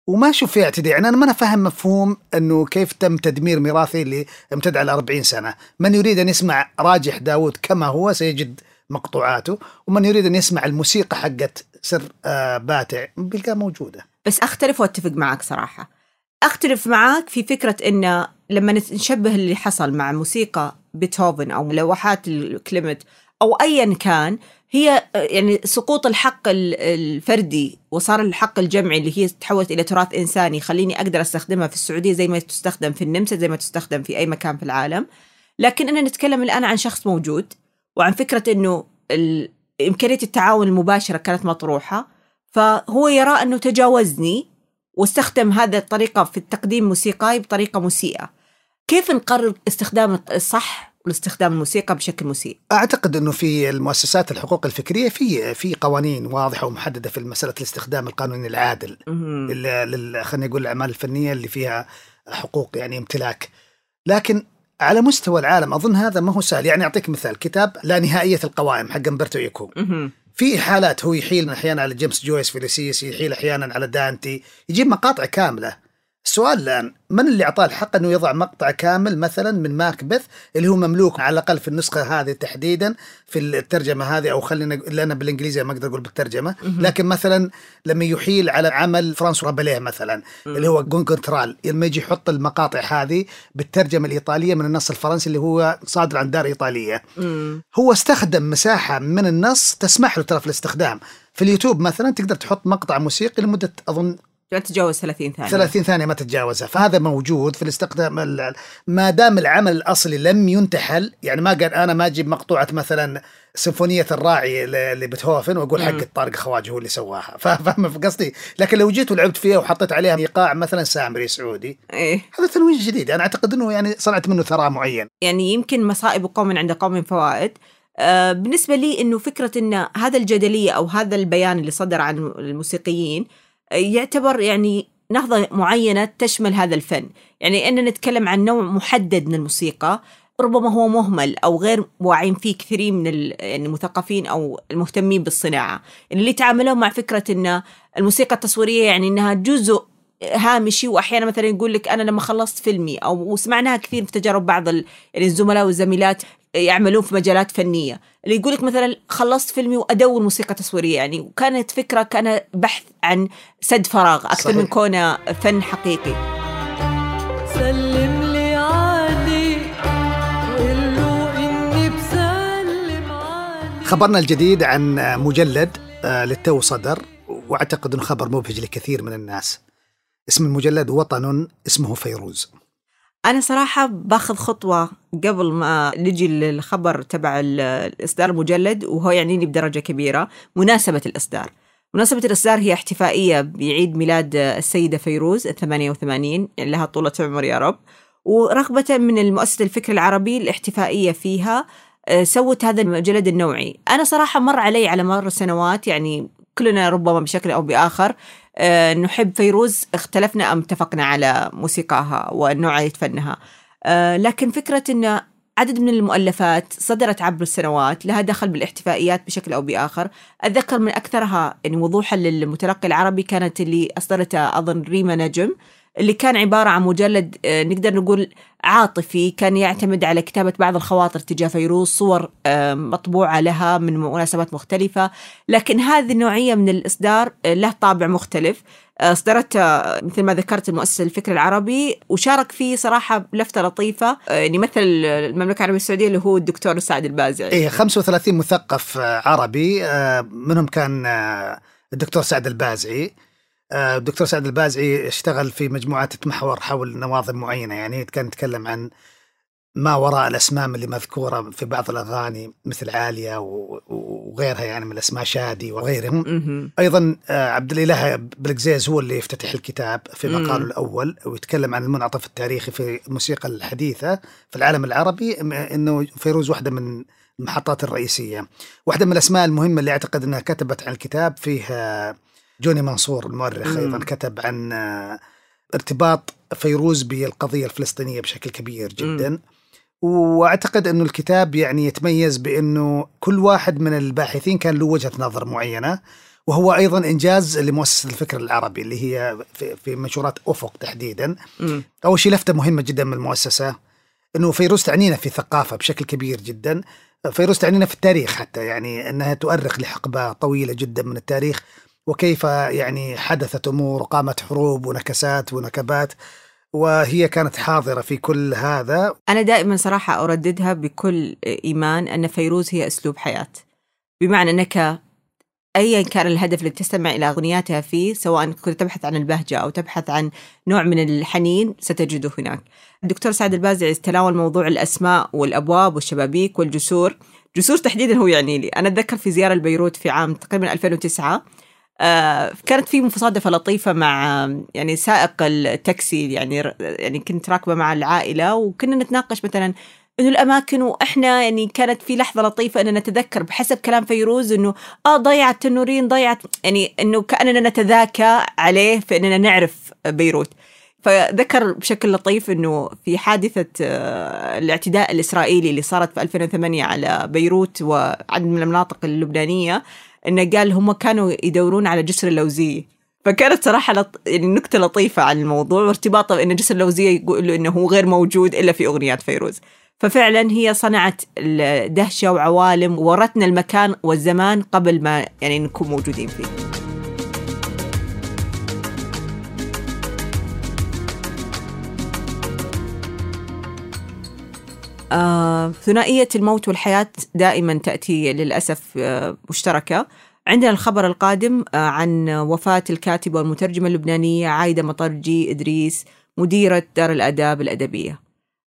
وما شوف فيها اعتداء. يعني أنا ما فهم مفهوم أنه كيف تم تدمير ميراثي اللي امتد على أربعين سنة. من يريد أن يسمع راجح داود كما هو سيجد مقطوعاته، ومن يريد أن يسمع الموسيقى حقت سر باتع بلقى موجودة. بس أختلف وأتفق معك صراحة، أختلف معك في فكرة أن لما نشبه اللي حصل مع موسيقى بيتهوفن أو لوحات الكليمت أو أيا كان، هي يعني سقوط الحق الفردي وصار الحق الجمعي اللي هي تحولت إلى تراث إنساني، خليني أقدر أستخدمها في السعودية زي ما تستخدم في النمسا، زي ما تستخدم في أي مكان في العالم. لكن أنا نتكلم الآن عن شخص موجود، وعن فكرة أنه إمكانية التعاون المباشرة كانت مطروحة، فهو يرى أنه تجاوزني واستخدم هذا الطريقة في التقديم موسيقاي بطريقة مسيئة. كيف نقرر استخدام الصح واستخدام الموسيقى بشكل مسيء؟ أعتقد أنه في المؤسسات الحقوق الفكرية في في قوانين واضحة ومحددة في مسألة الاستخدام القانوني العادل لل خلينا نقول الأعمال الفنية اللي فيها حقوق يعني امتلاك. لكن على مستوى العالم أظن هذا ما هو سهل. يعني أعطيك مثال، كتاب لا نهائية القوائم حق أمبرتو إيكو، في حالات هو يحيل أحيانا على جيمس جويس فيليسيس، يحيل أحيانا على دانتي، يجيب مقاطع كاملة. السؤال الآن، من اللي أعطاه الحق أنه يضع مقطع كامل مثلا من ماكبث اللي هو مملوك على الأقل في النسخة هذه تحديدا، في الترجمة هذه، أو خلينا لأنا بالإنجليزية ما أقدر أقول بالترجمة، لكن مثلا لما يحيل على عمل فرانسوا بليه مثلا اللي هو غونغونترال، لما يجي يحط المقاطع هذه بالترجمة الإيطالية من النص الفرنسي اللي هو صادر عن دار إيطالية، هو استخدم مساحة من النص تسمح له ترى في الاستخدام. في اليوتيوب مثلا تقدر تحط مقطع موسيقي لمدة أظن لا تتجاوز ثلاثين ثانية، ثلاثين ثانية ما تتجاوزها. فهذا موجود في الاستخدام ما دام العمل الأصلي لم ينتحل. يعني ما قال أنا ما أجيب مقطوعة مثلا سيمفونية الراعي لبيتهوفن وأقول حق طارق الخواجي هو اللي سواها، فاهم في قصدي؟ لكن لو جيت ولعبت فيها وحطيت عليها إيقاع مثلا سامري سعودي، إيه؟ هذا تنويع جديد. أنا أعتقد أنه يعني صنعت منه ثراء معين. يعني يمكن مصائب قوم عند قوم فوائد. آه بالنسبة لي أنه فكرة أن هذا الجدلية أو هذا البيان اللي صدر عن الموسيقيين يعتبر يعني نهضة معينة تشمل هذا الفن، يعني أننا نتكلم عن نوع محدد من الموسيقى ربما هو مهمل أو غير واعين فيه كثير من المثقفين أو المهتمين بالصناعة، اللي تعاملوا مع فكرة أن الموسيقى التصويرية يعني أنها جزء هامشي. وأحيانا مثلا يقول لك أنا لما خلصت فيلمي، أو سمعناها كثير في تجارب بعض الزملاء والزميلات يعملون في مجالات فنية، اللي يقولك مثلا خلصت فيلمي وأدور موسيقى تصويرية، يعني وكانت فكرة كان بحث عن سد فراغ أكثر صحيح. من كونه فن حقيقي. سلم لي عادي وقلوا إني بسلم عادي. خبرنا الجديد عن مجلد للتو صدر، وأعتقد أنه خبر مبهج لكثير من الناس. اسم المجلد وطن اسمه فيروز. أنا صراحة باخذ خطوة قبل ما نجي للخبر تبع الإصدار المجلد، وهو يعنيني بدرجة كبيرة. مناسبة الإصدار مناسبة الإصدار هي احتفائية بعيد ميلاد السيدة فيروز الثمانية وثمانين، لها طولة عمر يا رب. ورغبة من المؤسسة الفكر العربي الاحتفائية فيها سوت هذا المجلد النوعي. أنا صراحة مر علي على مر السنوات يعني كلنا ربما بشكل أو بآخر نحب فيروز، اختلفنا أم اتفقنا على موسيقاها ونوعية فنها. لكن فكرة أن عدد من المؤلفات صدرت عبر السنوات لها دخل بالاحتفائيات بشكل أو بآخر. أتذكر من أكثرها يعني وضوحا للمتلقي العربي كانت اللي أصدرتها أظن ريما نجم، اللي كان عبارة عن مجلد نقدر نقول عاطفي، كان يعتمد على كتابة بعض الخواطر تجاه فيروز، صور مطبوعة لها من مناسبات مختلفة. لكن هذه النوعية من الإصدار له طابع مختلف، أصدرت مثل ما ذكرت المؤسسة الفكر العربي، وشارك فيه صراحة لفتة لطيفة يعني مثل المملكة العربية السعودية اللي هو الدكتور سعد البازعي. إيه خمسة وثلاثين مثقف عربي منهم كان الدكتور سعد البازعي. الدكتور سعد البازعي اشتغل في مجموعة تتمحور حول نواظم معينة، يعني كان يتكلم عن ما وراء الأسماء اللي مذكورة في بعض الأغاني مثل عالية وغيرها، يعني من الأسماء شادي وغيرهم. أيضا عبد الإله بلقزيز هو اللي يفتتح الكتاب في مقاله الأول ويتكلم عن المنعطف التاريخي في الموسيقى الحديثة في العالم العربي، إنه فيروز واحدة من المحطات الرئيسية. واحدة من الأسماء المهمة اللي أعتقد أنها كتبت عن الكتاب فيها جوني منصور المؤرخ، أيضا كتب عن ارتباط فيروز بالقضية الفلسطينية بشكل كبير جدا. مم. وأعتقد أنه الكتاب يعني يتميز بأنه كل واحد من الباحثين كان له وجهة نظر معينة، وهو أيضا إنجاز لمؤسسة الفكر العربي اللي هي في منشورات أفق تحديدا. مم. أول شيء لفتة مهمة جدا من المؤسسة أنه فيروز تعنينا في الثقافة بشكل كبير جدا، فيروز تعنينا في التاريخ حتى، يعني أنها تؤرخ لحقبة طويلة جدا من التاريخ وكيف يعني حدثت أمور وقامت حروب ونكسات ونكبات، وهي كانت حاضرة في كل هذا. أنا دائما صراحة أرددها بكل إيمان أن فيروز هي أسلوب حياة، بمعنى أنك أيا كان الهدف اللي تستمع إلى أغنياتها فيه، سواء كنت تبحث عن البهجة أو تبحث عن نوع من الحنين ستجده هناك. الدكتور سعد البازعي تناول موضوع الأسماء والأبواب والشبابيك والجسور، جسور تحديدا هو يعني لي. أنا أتذكر في زيارة لبيروت في عام تقريبا ألفين وتسعة كانت في مصادفة لطيفة مع يعني سائق التاكسي، يعني يعني كنت راكبة مع العائلة وكنا نتناقش مثلا إنه الأماكن، وإحنا يعني كانت في لحظة لطيفة إننا نتذكر بحسب كلام فيروز إنه آه ضيعت التنورين، ضيعت يعني إنه كأننا نتذاكى عليه في إننا نعرف بيروت. فذكر بشكل لطيف إنه في حادثة الاعتداء الإسرائيلي اللي صارت في ألفين وثمانية على بيروت وعدد من المناطق اللبنانية، إنه قال هم كانوا يدورون على جسر اللوزية، فكانت صراحة لط... يعني نكتة لطيفة عن الموضوع وارتباطه إن جسر اللوزية يقول له إنه هو غير موجود إلا في أغنيات فيروز. ففعلا هي صنعت دهشة وعوالم، ورثنا المكان والزمان قبل ما يعني نكون موجودين فيه. آه، ثنائية الموت والحياة دائما تأتي للأسف آه، مشتركة. عندنا الخبر القادم آه، عن وفاة الكاتبة والمترجمة اللبنانية عايدة مطرجي إدريس مديرة دار الآداب الأدبية.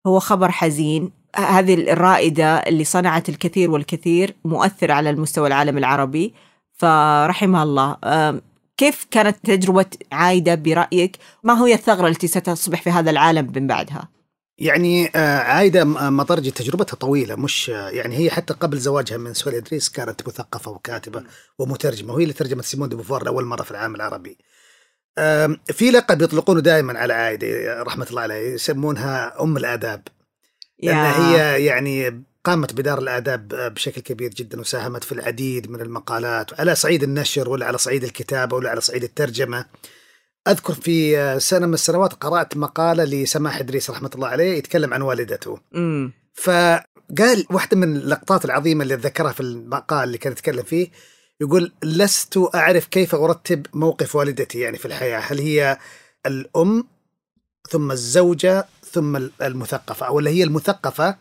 هو خبر حزين. هذه الرائدة اللي صنعت الكثير والكثير، مؤثر على المستوى العالم العربي، فرحمها الله. آه، كيف كانت تجربة عايدة برأيك؟ ما هي الثغرة التي ستصبح في هذا العالم من بعدها؟ يعني عايدة مطرجي تجربتها طويلة، مش يعني هي حتى قبل زواجها من سهيل إدريس كانت مثقفة وكاتبة ومترجمة، وهي اللي ترجمت سيمون دي بوفوار لأول مرة في العالم العربي. في لقب يطلقونه دائما على عايدة رحمة الله عليها، يسمونها أم الآداب، لأنها هي يعني قامت بدار الآداب بشكل كبير جدا وساهمت في العديد من المقالات على صعيد النشر ولا على صعيد الكتابة ولا على صعيد الترجمة. أذكر في سنة من السنوات قرأت مقالة لسماح إدريس رحمة الله عليه يتكلم عن والدته. مم. فقال واحدة من اللقطات العظيمة اللي أتذكرها في المقال اللي كان يتكلم فيه، يقول لست أعرف كيف أرتب موقف والدتي يعني في الحياة، هل هي الأم ثم الزوجة ثم المثقفة، أو اللي هي المثقفة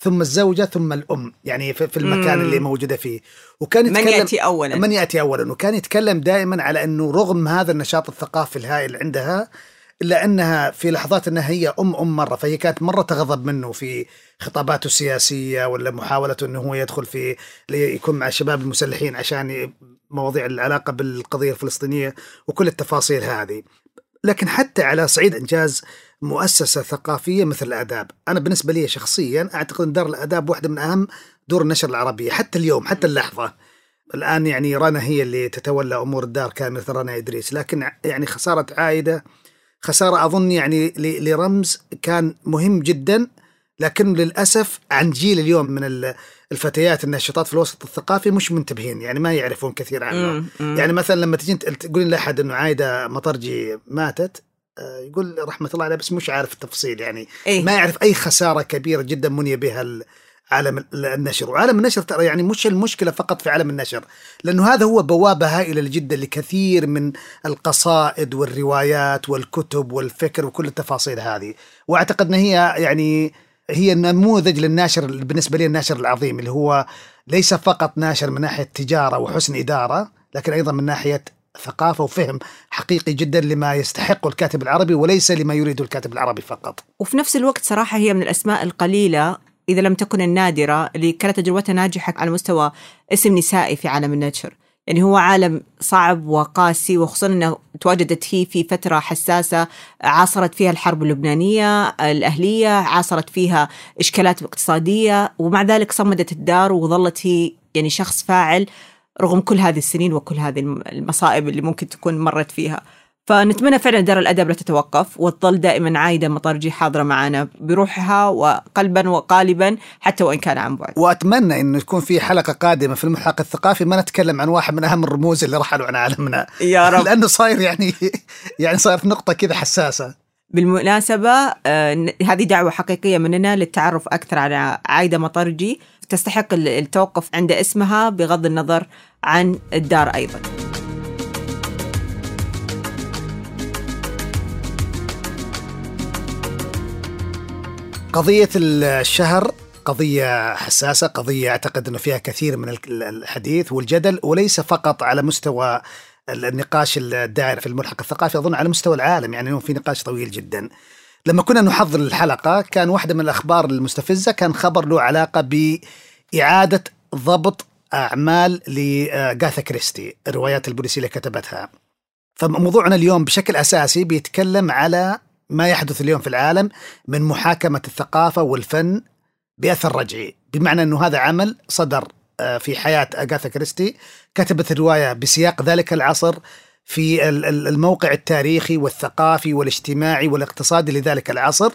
ثم الزوجة ثم الأم، يعني في المكان مم. اللي موجودة فيه. وكان يتكلم من يأتي أولا من يأتي أولا وكان يتكلم دائما على أنه رغم هذا النشاط الثقافي الهائل عندها، إلا أنها في لحظات أنها هي أم أم مرة، فهي كانت مرة تغضب منه في خطاباته السياسية ولا محاولته أنه هو يدخل في يكون مع الشباب المسلحين عشان مواضيع العلاقة بالقضية الفلسطينية وكل التفاصيل هذه. لكن حتى على صعيد إنجاز مؤسسة ثقافية مثل الآداب، أنا بالنسبة لي شخصيا أعتقد أن دار الآداب واحدة من أهم دور النشر العربية حتى اليوم حتى اللحظة. الآن يعني رنا هي اللي تتولى أمور الدار كامل رنا إدريس، لكن يعني خسارة عايدة خسارة أظن يعني لرمز كان مهم جدا، لكن للأسف عن جيل اليوم من الفتيات الناشطات في الوسط الثقافي مش منتبهين، يعني ما يعرفون كثير عنه. يعني مثلا لما تجين تقولين لأحد أنه عايدة مطرجي ماتت يقول رحمة الله عليها، بس مش عارف التفصيل، يعني إيه؟ ما يعرف أي خسارة كبيرة جدا مني بها عالم النشر. وعالم النشر ترى يعني مش المشكلة فقط في عالم النشر، لأنه هذا هو بوابة هائلة جدا لكثير من القصائد والروايات والكتب والفكر وكل التفاصيل هذه، وأعتقد أن هي يعني هي النموذج للناشر، بالنسبة لي الناشر العظيم اللي هو ليس فقط ناشر من ناحية تجارة وحسن إدارة، لكن أيضا من ناحية ثقافة وفهم حقيقي جدا لما يستحق الكاتب العربي وليس لما يريد الكاتب العربي فقط. وفي نفس الوقت صراحة هي من الأسماء القليلة إذا لم تكن النادرة اللي كانت تجربتها ناجحة على مستوى اسم نسائي في عالم النشر. يعني هو عالم صعب وقاسي، وخصوصا أنه تواجدت هي في فترة حساسة عاصرت فيها الحرب اللبنانية الأهلية، عاصرت فيها إشكالات اقتصادية، ومع ذلك صمدت الدار وظلت هي يعني شخص فاعل رغم كل هذه السنين وكل هذه المصائب اللي ممكن تكون مرت فيها. فنتمنى فعلا دار الأدب لا تتوقف وتظل دائما عايدة مطرجي حاضرة معنا بروحها وقلبا وقالبا حتى وإن كان عن بعد. وأتمنى أن تكون في حلقة قادمة في الملحق الثقافي ما نتكلم عن واحد من أهم الرموز اللي رحلوا عن عالمنا يا رب. لأنه صاير يعني يعني صاير نقطة كذا حساسة. بالمناسبة آه هذه دعوة حقيقية مننا للتعرف أكثر على عايدة مطرجي، تستحق التوقف عند اسمها بغض النظر عن الدار أيضا. قضية الشهر قضية حساسة، قضية أعتقد أنه فيها كثير من الحديث والجدل، وليس فقط على مستوى النقاش الدائر في الملحق الثقافي، أظن على مستوى العالم يعني في نقاش طويل جدا. لما كنا نحضر الحلقة كان واحدة من الأخبار المستفزة كان خبر له علاقة بإعادة ضبط أعمال لغاثا كريستي الروايات البوليسية اللي كتبتها. فموضوعنا اليوم بشكل أساسي بيتكلم على ما يحدث اليوم في العالم من محاكمة الثقافة والفن بأثر رجعي، بمعنى أنه هذا عمل صدر في حياة أغاثا كريستي، كتبت الرواية بسياق ذلك العصر في الموقع التاريخي والثقافي والاجتماعي والاقتصادي لذلك العصر.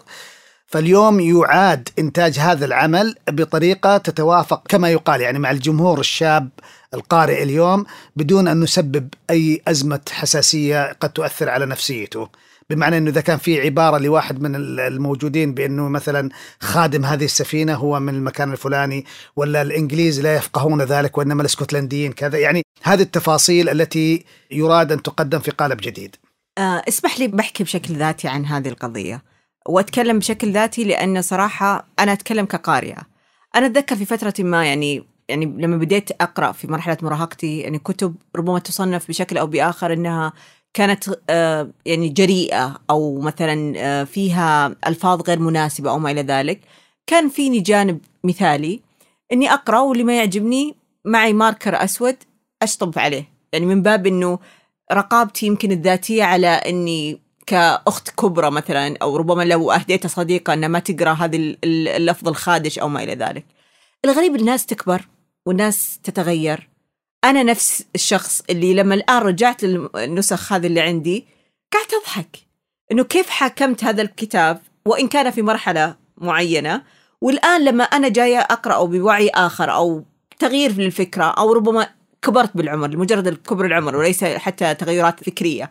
فاليوم يعاد إنتاج هذا العمل بطريقة تتوافق كما يقال يعني مع الجمهور الشاب القارئ اليوم، بدون أن نسبب أي أزمة حساسية قد تؤثر على نفسيته. بمعنى أنه إذا كان في عبارة لواحد من الموجودين بأنه مثلا خادم هذه السفينة هو من المكان الفلاني، ولا الإنجليز لا يفقهون ذلك وإنما الاسكتلنديين كذا، يعني هذه التفاصيل التي يراد أن تقدم في قالب جديد. أه اسمح لي بحكي بشكل ذاتي عن هذه القضية وأتكلم بشكل ذاتي، لأن صراحة أنا أتكلم كقارئة. أنا أتذكر في فترة ما يعني يعني لما بديت أقرأ في مرحلة مراهقتي يعني كتب ربما تصنف بشكل أو بآخر أنها كانت يعني جريئة أو مثلا فيها ألفاظ غير مناسبة أو ما إلى ذلك، كان فيني جانب مثالي أني أقرأ واللي ما يعجبني معي ماركر أسود أشطب عليه، يعني من باب أنه رقابتي يمكن الذاتية على أني كأخت كبرى مثلا، أو ربما لو أهديت صديقة أن ما تقرأ هذا اللفظ الخادش أو ما إلى ذلك. الغريب الناس تكبر والناس تتغير، أنا نفس الشخص اللي لما الآن رجعت للنسخ هذه اللي عندي قعدت أضحك إنه كيف حاكمت هذا الكتاب وإن كان في مرحلة معينة، والآن لما أنا جاية أقرأ بوعي آخر أو تغيير في الفكرة أو ربما كبرت بالعمر لمجرد كبر العمر وليس حتى تغيرات فكرية،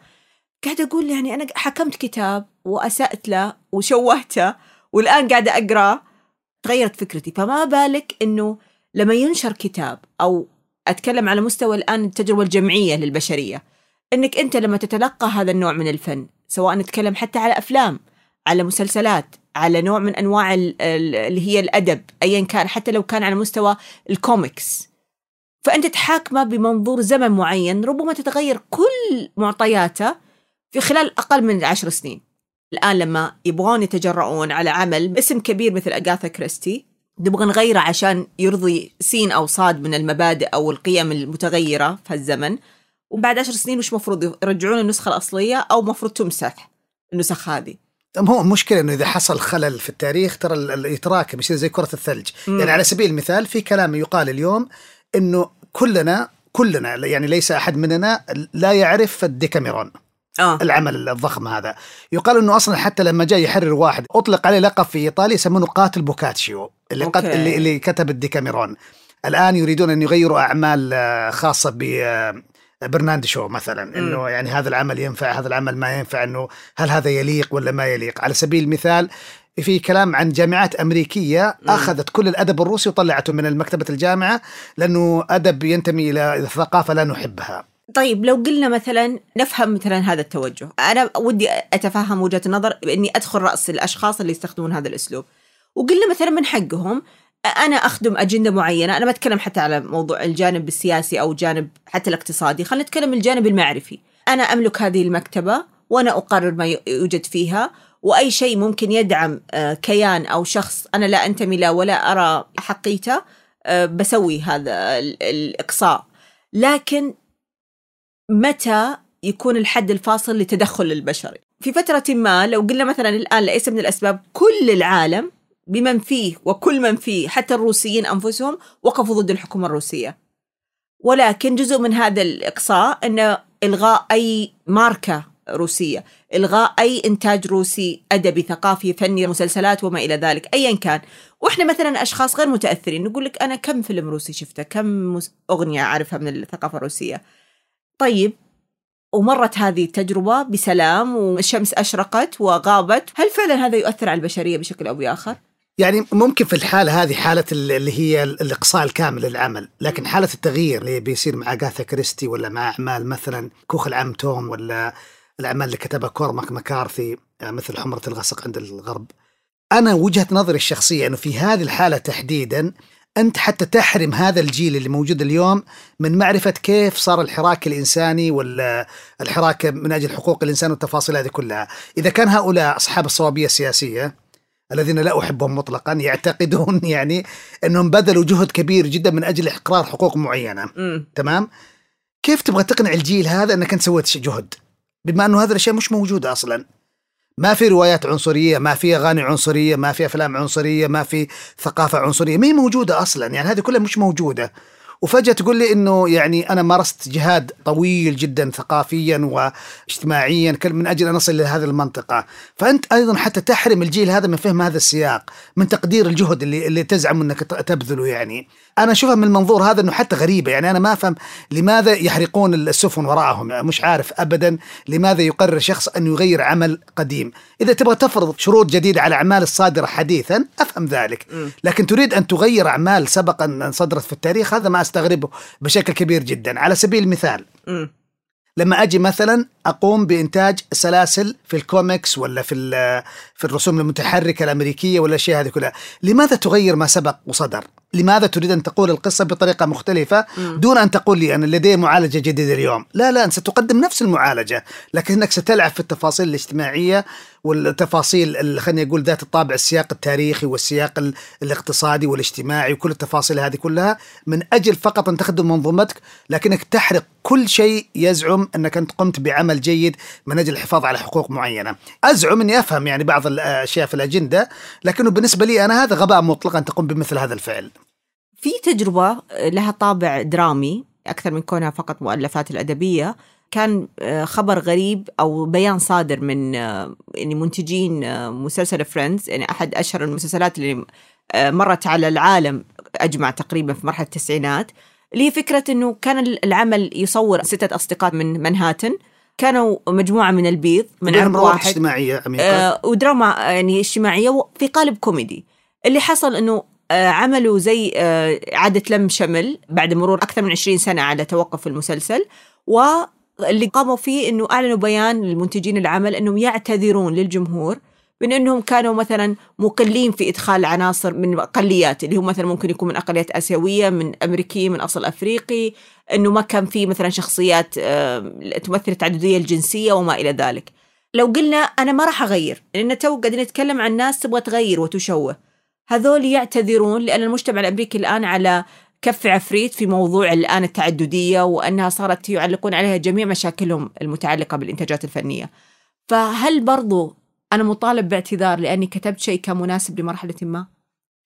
قاعدة أقول يعني أنا حكمت كتاب وأسأت له وشوهته والآن قاعدة أقرأ تغيرت فكرتي، فما بالك إنه لما ينشر كتاب، أو أتكلم على مستوى الآن التجربة الجمعية للبشرية، أنك أنت لما تتلقى هذا النوع من الفن، سواء نتكلم حتى على أفلام على مسلسلات على نوع من أنواع اللي هي الأدب أيا كان، حتى لو كان على مستوى الكوميكس، فأنت تحاكمه بمنظور زمن معين ربما تتغير كل معطياته في خلال أقل من عشر سنين. الآن لما يبغون يتجرؤون على عمل باسم كبير مثل أغاثا كريستي نبغى نغيره عشان يرضي سين أو صاد من المبادئ أو القيم المتغيرة في هالزمن، وبعد عشر سنين وش مفروض؟ يرجعون النسخة الأصلية أو مفروض تمسح النسخ هذه؟ هو مشكلة إنه إذا حصل خلل في التاريخ ترى الإتراك بيصير زي كرة الثلج. م. يعني على سبيل المثال في كلام يقال اليوم إنه كلنا كلنا يعني ليس أحد مننا لا يعرف الديكاميرون آه. العمل الضخم هذا. يقال أنه أصلا حتى لما جاء يحرر واحد أطلق عليه لقب في إيطاليا يسمونه قاتل بوكاتشيو اللي, قد اللي, اللي كتب الديكاميرون. الآن يريدون أن يغيروا أعمال خاصة ببرناردشو مثلا م. أنه يعني هذا العمل ينفع هذا العمل ما ينفع، أنه هل هذا يليق ولا ما يليق. على سبيل المثال في كلام عن جامعات أمريكية أخذت كل الأدب الروسي وطلعته من المكتبة الجامعة لأنه أدب ينتمي إلى ثقافة لا نحبها. طيب لو قلنا مثلا نفهم مثلا هذا التوجه، أنا ودي أتفهم وجهة النظر بإني أدخل رأس الأشخاص اللي يستخدمون هذا الأسلوب، وقلنا مثلا من حقهم أنا أخدم أجندة معينة. أنا ما أتكلم حتى على موضوع الجانب السياسي أو جانب حتى الاقتصادي، خلينا نتكلم الجانب المعرفي. أنا أملك هذه المكتبة وأنا أقرر ما يوجد فيها، وأي شيء ممكن يدعم كيان أو شخص أنا لا أنتمي له ولا أرى حقيته بسوي هذا الإقصاء. لكن متى يكون الحد الفاصل لتدخل البشري؟ في فترة ما لو قلنا مثلا الآن ليس من الأسباب كل العالم بمن فيه وكل من فيه حتى الروسيين أنفسهم وقفوا ضد الحكومة الروسية، ولكن جزء من هذا الإقصاء أنه إلغاء أي ماركة روسية، إلغاء أي إنتاج روسي أدبي ثقافي فني مسلسلات وما إلى ذلك أيا كان. وإحنا مثلا أشخاص غير متأثرين نقول لك أنا كم فيلم روسي شفته، كم أغنية أعرفها من الثقافة الروسية. طيب ومرت هذه التجربة بسلام والشمس أشرقت وغابت، هل فعلا هذا يؤثر على البشرية بشكل أو بآخر؟ يعني ممكن في الحالة هذه حالة اللي هي الإقصاء الكامل للعمل، لكن حالة التغيير اللي بيصير مع غاثا كريستي ولا مع أعمال مثلا كوخ العم توم ولا الأعمال اللي كتبها كورماك مكارثي مثل حمرة الغسق عند الغرب. أنا وجهة نظري الشخصية أنه في هذه الحالة تحديدا أنت حتى تحرم هذا الجيل اللي موجود اليوم من معرفة كيف صار الحراك الإنساني والحراك من أجل حقوق الإنسان والتفاصيل هذه كلها. إذا كان هؤلاء أصحاب الصوابية السياسية الذين لا أحبهم مطلقا يعتقدون يعني أنهم بذلوا جهد كبير جدا من أجل إقرار حقوق معينة م. تمام، كيف تبغى تقنع الجيل هذا أنك أنت سويت جهد بما أنه هذا الأشياء مش موجودة أصلا؟ ما في روايات عنصرية، ما في أغاني عنصرية، ما في أفلام عنصرية، ما في ثقافة عنصرية، ما هي موجودة أصلا. يعني هذه كلها مش موجودة، وفجأة تقول لي أنه يعني أنا مارست جهاد طويل جدا ثقافيا واجتماعيا من أجل أن أصل لهذه المنطقة. فأنت أيضا حتى تحرم الجيل هذا من فهم هذا السياق، من تقدير الجهد اللي, اللي تزعم أنك تبذله. يعني أنا أشوفها من المنظور هذا أنه حتى غريبة، يعني أنا ما أفهم لماذا يحرقون السفن وراءهم، مش عارف أبدا لماذا يقرر شخص أن يغير عمل قديم. إذا تبغى تفرض شروط جديدة على أعمال الصادرة حديثا أفهم ذلك، لكن تريد أن تغير أعمال سبقا أن صدرت في التاريخ، هذا ما أستغربه بشكل كبير جدا. على سبيل المثال لما أجي مثلا أقوم بإنتاج سلاسل في الكوميكس ولا في في الرسوم المتحركة الأمريكية ولا شيء هذه كلها، لماذا تغير ما سبق وصدر؟ لماذا تريد أن تقول القصة بطريقة مختلفة دون أن تقول لي أنا لدي معالجة جديدة اليوم؟ لا لا، أنت ستقدم نفس المعالجة لكنك ستلعب في التفاصيل الاجتماعية والتفاصيل خلني أقول ذات الطابع السياق التاريخي والسياق الاقتصادي والاجتماعي وكل التفاصيل هذه كلها من أجل فقط أن تخدم منظومتك، لكنك تحرق كل شيء يزعم أنك أنت قمت بعمل جيد من أجل الحفاظ على حقوق معينة. أزعم أني أفهم يعني بعض الأشياء في الأجندة، لكنه بالنسبة لي أنا هذا غباء مطلق أن تقوم بمثل هذا الفعل. في تجربة لها طابع درامي أكثر من كونها فقط مؤلفات الأدبية، كان خبر غريب أو بيان صادر من يعني منتجين مسلسل فريندز، يعني أحد أشهر المسلسلات اللي مرت على العالم أجمع تقريبا في مرحلة التسعينات، اللي هي فكرة أنه كان العمل يصور ستة أصدقاء من منهاتن، كانوا مجموعة من البيض من عمر واحد اجتماعية آه ودراما يعني اجتماعية في قالب كوميدي. اللي حصل أنه آه عملوا زي آه عادة لم شمل بعد مرور أكثر من عشرين سنة على توقف المسلسل، واللي قاموا فيه أنه أعلنوا بيان للمنتجين العمل أنهم يعتذرون للجمهور من أنهم كانوا مثلا مقلين في إدخال عناصر من أقليات، اللي هم مثلا ممكن يكون من أقليات آسيوية، من أمريكي، من أصل أفريقي، أنه ما كان في مثلا شخصيات تمثل التعددية الجنسية وما إلى ذلك. لو قلنا أنا ما راح أغير لأن تو قاعدين نتكلم عن ناس تبغى تغير وتشوه، هذول يعتذرون لأن المجتمع الأمريكي الآن على كف عفريت في موضوع الآن التعددية، وأنها صارت يعلقون عليها جميع مشاكلهم المتعلقة بالإنتاجات الفنية. فهل برضو أنا مطالب باعتذار لأني كتبت شيء كان مناسب لمرحلة ما؟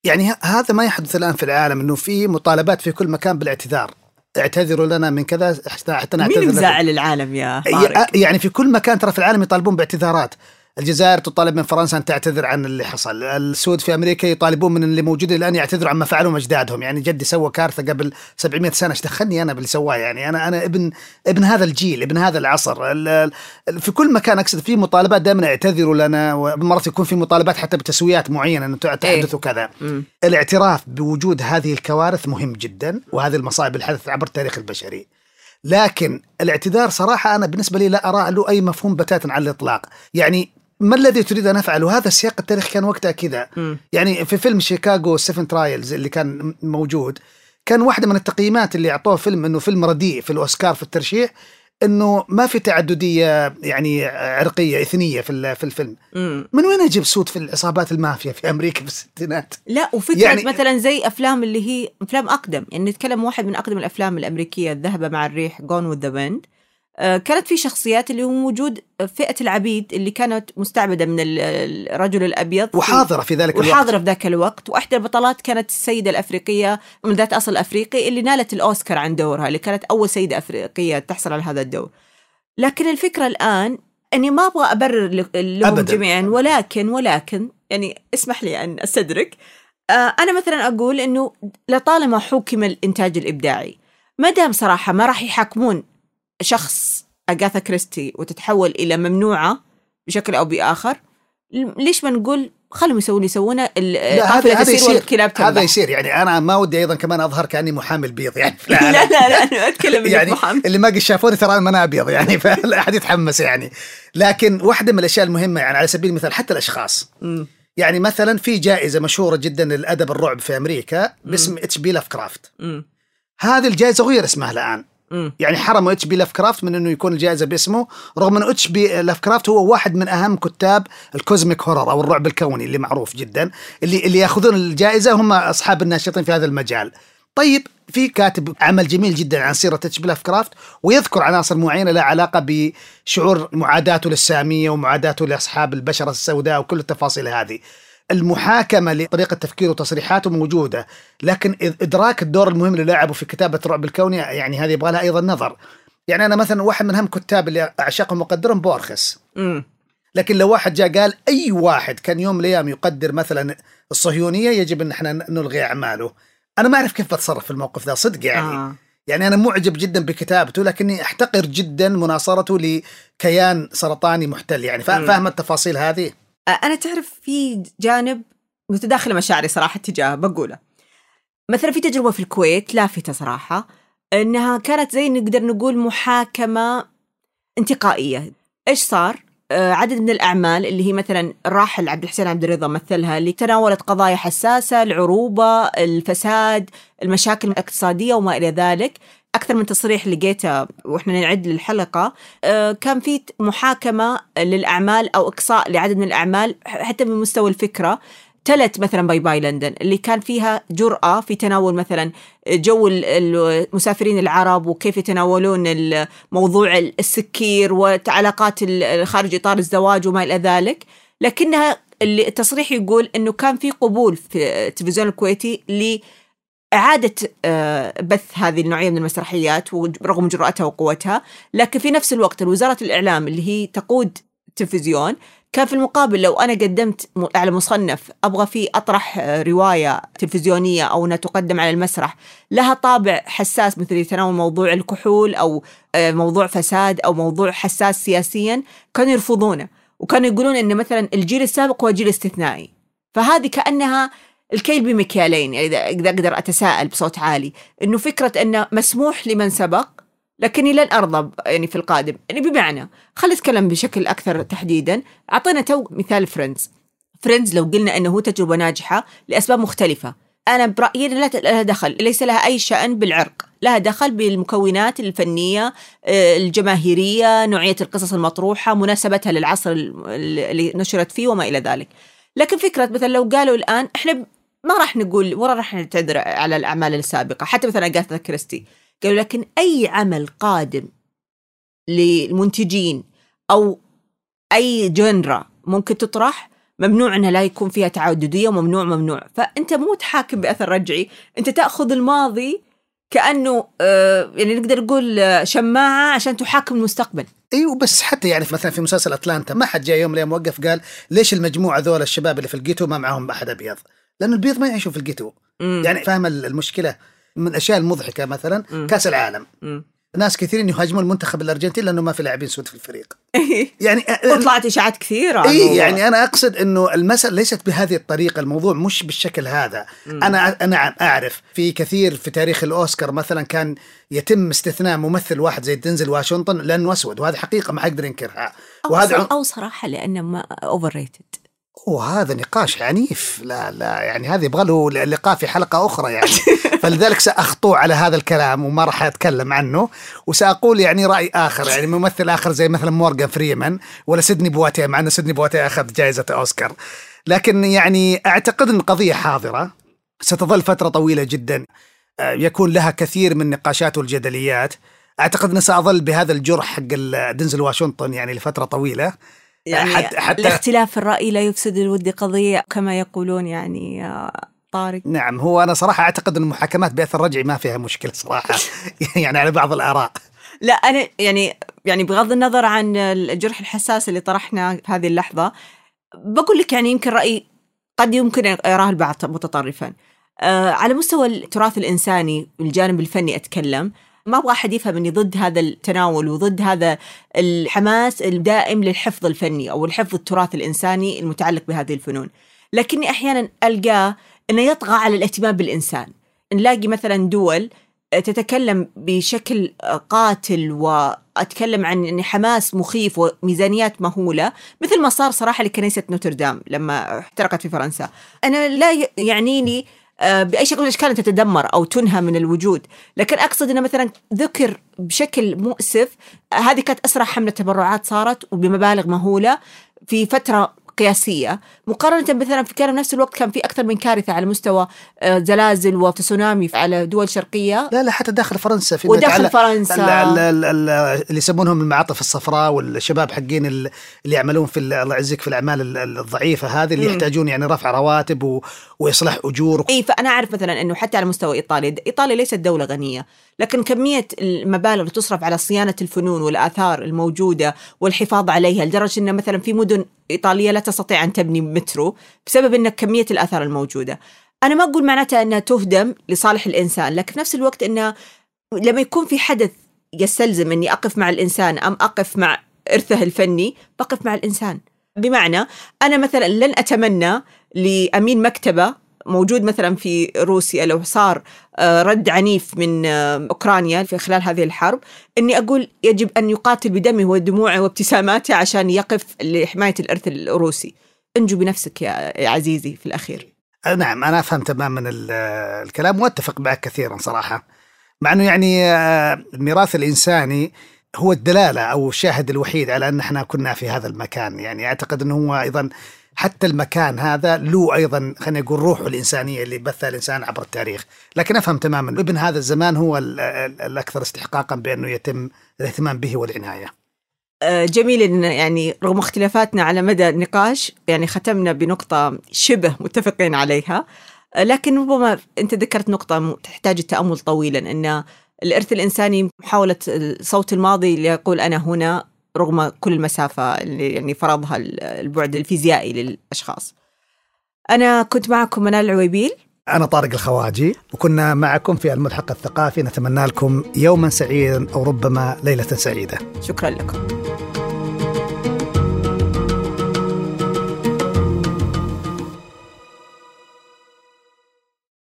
يعني هذا ما يحدث الآن في العالم، أنه في مطالبات في كل مكان بالاعتذار. اعتذروا لنا من كذا حتى نعتذر. مين مزعل العالم يا طارق؟ يعني في كل مكان ترى في العالم يطالبون باعتذارات. الجزائر تطالب من فرنسا أن تعتذر عن اللي حصل، السود في أمريكا يطالبون من اللي موجودين الآن يعتذروا عما فعلوا أجدادهم. يعني جدي سوى كارثة قبل سبعمائة سنة، ايش دخلني أنا باللي سواه؟ يعني أنا أنا ابن ابن هذا الجيل، ابن هذا العصر. في كل مكان أقصد في مطالبات دائما اعتذروا لنا، ومرات يكون في مطالبات حتى بتسويات معينة أن تحدث وكذا. الاعتراف بوجود هذه الكوارث مهم جدا، وهذه المصائب الحدث عبر التاريخ البشري. لكن الاعتذار صراحة أنا بالنسبة لي لا أرى له أي مفهوم بتاتا على الإطلاق. يعني ما الذي تريد أن أفعله؟ هذا سياق التاريخ كان وقتها كذا. يعني في فيلم شيكاغو سيفن ترايلز اللي كان موجود، كان واحدة من التقييمات اللي أعطوه فيلم أنه فيلم رديء في الأوسكار في الترشيح، أنه ما في تعددية يعني عرقية إثنية في في الفيلم. مم. من وين أجيب سود في العصابات المافيا في أمريكا في الستينات؟ لا، وفكرة يعني مثلا زي أفلام اللي هي أفلام أقدم، يعني نتكلم واحد من أقدم الأفلام الأمريكية الذهبة مع الريح Gone with the Wind، كانت في شخصيات اللي هم وجود فئة العبيد اللي كانت مستعبدة من الرجل الأبيض، وحاضرة في ذلك الوقت وحاضرة في ذاك الوقت. وإحدى البطلات كانت السيدة الأفريقية من ذات أصل أفريقي اللي نالت الأوسكار عن دورها، اللي كانت أول سيدة أفريقية تحصل على هذا الدور. لكن الفكرة الآن أني ما أبغى أبرر لهم جميعا، ولكن ولكن يعني اسمح لي أن أستدرك. أنا مثلا أقول أنه لطالما حكم الإنتاج الإبداعي، مدام صراحة ما راح يحكمون شخص أغاثا كريستي وتتحول إلى ممنوعة بشكل أو بآخر، ليش ما نقول خلهم يسوون يسوونه القافلة تسير والكلاب تنبح؟ هذا يصير. يعني أنا ما ودي أيضا كمان أظهر كأني محامي البيض يعني. لا لا لا أنا أتكلم يعني اللي ما قد شافوني ترى ما أنا أبيض يعني، فلا أحد يتحمس يعني. لكن واحدة من الأشياء المهمة يعني على سبيل المثال حتى الأشخاص، م. يعني مثلا في جائزة مشهورة جدا للأدب الرعب في أمريكا باسم إتش بي لافكرافت. هذه الجائزة غير اسمها الآن، يعني حرموا إتش بي لافكرافت من أنه يكون الجائزة باسمه، رغم أن إتش بي لافكرافت هو واحد من أهم كتاب الكوزميك هورر أو الرعب الكوني اللي معروف جدا. اللي اللي يأخذون الجائزة هم أصحاب الناشطين في هذا المجال. طيب في كاتب عمل جميل جدا عن سيرة إتش بي لافكرافت، ويذكر عناصر معينة لها علاقة بشعور معاداته للسامية ومعاداته لأصحاب البشرة السوداء وكل التفاصيل هذه. المحاكمة لطريقة تفكيره وتصريحاته موجودة، لكن إدراك الدور المهم اللي لعبه في كتابة رعب الكوني يعني هذه يبغى لها أيضا نظر. يعني أنا مثلا واحد من أهم كتاب اللي أعشقهم وقدرهم بورخس، لكن لو واحد جاء قال أي واحد كان يوم الأيام يقدر مثلا الصهيونية يجب أن احنا نلغي أعماله، أنا ما أعرف كيف بتصرف في الموقف ذا صدق يعني. آه. يعني أنا معجب جدا بكتابته، لكني أحتقر جدا مناصرته لكيان سرطاني محتل يعني. فاهم التفاصيل هذه. أنا تعرف في جانب متداخل مشاعري صراحة تجاهه بقوله. مثلا في تجربة في الكويت لافتة صراحة، أنها كانت زي نقدر نقول محاكمة انتقائية. إيش صار؟ آه عدد من الأعمال اللي هي مثلا الراحل عبد الحسين عبد الرضا مثلها، اللي تناولت قضايا حساسة، العروبة، الفساد، المشاكل الاقتصادية وما إلى ذلك. أكثر من تصريح لقيته وإحنا نعد للحلقة، أه كان في محاكمة للأعمال أو إقصاء لعدد من الأعمال حتى من مستوى الفكرة. تلت مثلا باي باي لندن اللي كان فيها جرأة في تناول مثلا جو المسافرين العرب وكيف يتناولون موضوع السكير وعلاقات خارج إطار الزواج وما إلى ذلك، لكنها اللي التصريح يقول أنه كان في قبول في التلفزيون الكويتي ل إعادة بث هذه النوعية من المسرحيات ورغم جرأتها وقوتها. لكن في نفس الوقت وزارة الإعلام اللي هي تقود التلفزيون، كان في المقابل لو أنا قدمت على مصنف أبغى فيه أطرح رواية تلفزيونية أو أنها تقدم على المسرح لها طابع حساس مثل تناول موضوع الكحول أو موضوع فساد أو موضوع حساس سياسيا، كانوا يرفضونه وكانوا يقولون أن مثلا الجيل السابق هو جيل استثنائي. فهذه كأنها الكيل بمكيالين، إذا يعني أقدر أتساءل بصوت عالي إنه فكرة إنه مسموح لمن سبق لكني لن أرضى يعني في القادم. يعني بمعنى خلي أتكلم بشكل أكثر تحديدا. أعطينا تو مثال فريندز. فريندز لو قلنا إنه هو تجربة ناجحة لأسباب مختلفة، أنا برأيي لا لها دخل، ليس لها أي شأن بالعرق، لها دخل بالمكونات الفنية الجماهيرية، نوعية القصص المطروحة، مناسبتها للعصر اللي نشرت فيه وما إلى ذلك. لكن فكرة مثلا لو قالوا الآن إحنا ما راح نقول ولا راح نعتذر على الأعمال السابقة، حتى مثلا أغاثا كريستي قالوا لكن أي عمل قادم للمنتجين أو أي جنرا ممكن تطرح ممنوع أنها لا يكون فيها تعددية، وممنوع ممنوع. فأنت مو تحاكم بأثر رجعي، أنت تأخذ الماضي كأنه آه يعني نقدر نقول شماعة عشان تحاكم المستقبل. ايوه بس حتى يعني مثلا في مسلسل أتلانتا ما حد جاء يوم ليه موقف قال ليش المجموعة ذول الشباب اللي في الجيتو ما معهم أحد أبيض، لأنه البيض ما يعيشوا في الجيتو. يعني فاهم المشكلة. من الأشياء المضحكة مثلا مم. كأس العالم مم. ناس كثيرين يهاجمون المنتخب الأرجنتين لأنه ما في لاعبين سود في الفريق. يعني طلعت إشاعات كثيرة. إيه يعني أنا أقصد إنه المسألة ليست بهذه الطريقة، الموضوع مش بالشكل هذا. مم. أنا أنا أعرف في كثير في تاريخ الأوسكار مثلا كان يتم استثناء ممثل واحد زي دينزل واشنطن لأنه أسود، وهذا حقيقة ما أقدر أنكرها. وهذا أو, أو صراحة لأنه ما أوفر ريتد. وهذا نقاش عنيف، لا لا يعني هذا يبغى له لقاء في حلقة أخرى يعني. فلذلك سأخطو على هذا الكلام وما راح أتكلم عنه، وسأقول يعني رأي آخر، يعني ممثل آخر زي مثلا مورغان فريمان ولا سيدني بواتيه، مع أن سيدني بواتيه أخذ جائزة أوسكار. لكن يعني أعتقد أن القضية حاضرة ستظل فترة طويلة جدا يكون لها كثير من النقاشات والجدليات. أعتقد أن سأظل بهذا الجرح حق دينزل واشنطن يعني لفترة طويلة. يعني حتى حتى الاختلاف الرأي لا يفسد الود قضية كما يقولون يعني طارق. نعم هو أنا صراحة أعتقد أن المحاكمات بأثر الرجعي ما فيها مشكلة صراحة. يعني على بعض الآراء لا أنا يعني يعني بغض النظر عن الجرح الحساس اللي طرحنا في هذه اللحظة بقول لك يعني يمكن رأي قد يمكن يراه البعض متطرفا. أه على مستوى التراث الإنساني والجانب الفني أتكلم، ما أبغى أحد يفهم أني ضد هذا التناول وضد هذا الحماس الدائم للحفظ الفني أو الحفظ التراث الإنساني المتعلق بهذه الفنون، لكني أحيانا ألقاه أنه يطغى على الاهتمام بالإنسان. نلاقي مثلا دول تتكلم بشكل قاتل، وأتكلم عن حماس مخيف وميزانيات مهولة، مثل ما صار صراحة لكنيسة نوتردام لما احترقت في فرنسا. أنا لا يعنيني بأي شكل من الأشكال تتدمر أو تنهى من الوجود، لكن أقصد أنه مثلا ذكر بشكل مؤسف، هذه كانت أسرع حملة تبرعات صارت وبمبالغ مهولة في فترة قياسية، مقارنة مثلا في كان نفس الوقت كان في أكثر من كارثة على مستوى زلازل وتسونامي على دول شرقية. لا لا حتى داخل فرنسا في وداخل فرنسا اللي يسمونهم المعاطف الصفراء والشباب حقين اللي يعملون في الله يعزك في الأعمال الضعيفة هذه اللي م. يحتاجون يعني رفع رواتب و... وإصلاح أجور. إيه فأنا أعرف مثلا أنه حتى على مستوى إيطاليا، إيطاليا ليست دولة غنية، لكن كمية المبالغ اللي تصرف على صيانة الفنون والآثار الموجودة والحفاظ عليها لدرجة أن مثلا في مدن إيطاليا لا تستطيع أن تبني مترو بسبب أن كمية الآثار الموجودة. أنا ما أقول معناتها أنها تهدم لصالح الإنسان، لكن نفس الوقت أنه لما يكون في حدث يستلزم أني أقف مع الإنسان أم أقف مع إرثه الفني، بقف مع الإنسان. بمعنى أنا مثلا لن أتمنى لأمين مكتبة موجود مثلا في روسيا لو صار رد عنيف من أوكرانيا في خلال هذه الحرب أني أقول يجب أن يقاتل بدمه ودموعه وابتساماته عشان يقف لحماية الإرث الروسي. انجو بنفسك يا عزيزي في الأخير. نعم أنا أفهم تماما الكلام وأتفق معك كثيرا صراحة، مع أنه يعني الميراث الإنساني هو الدلالة أو الشاهد الوحيد على أن احنا كنا في هذا المكان. يعني أعتقد أنه هو أيضا حتى المكان هذا له أيضا خلينا نقول روحه الإنسانية اللي بثها الإنسان عبر التاريخ. لكن أفهم تماما ابن هذا الزمان هو الأكثر استحقاقا بأنه يتم الاهتمام به والعناية. جميل إن يعني رغم اختلافاتنا على مدى النقاش يعني ختمنا بنقطة شبه متفقين عليها، لكن ربما أنت ذكرت نقطة تحتاج التأمل طويلا، أن الإرث الإنساني محاولة صوت الماضي ليقول أنا هنا رغم كل المسافة اللي يعني فرضها البعد الفيزيائي للأشخاص. أنا كنت معكم منال العويبي، أنا طارق الخواجي، وكنا معكم في الملحق الثقافي. نتمنى لكم يوما سعيدا أو ربما ليلة سعيدة. شكرا لكم.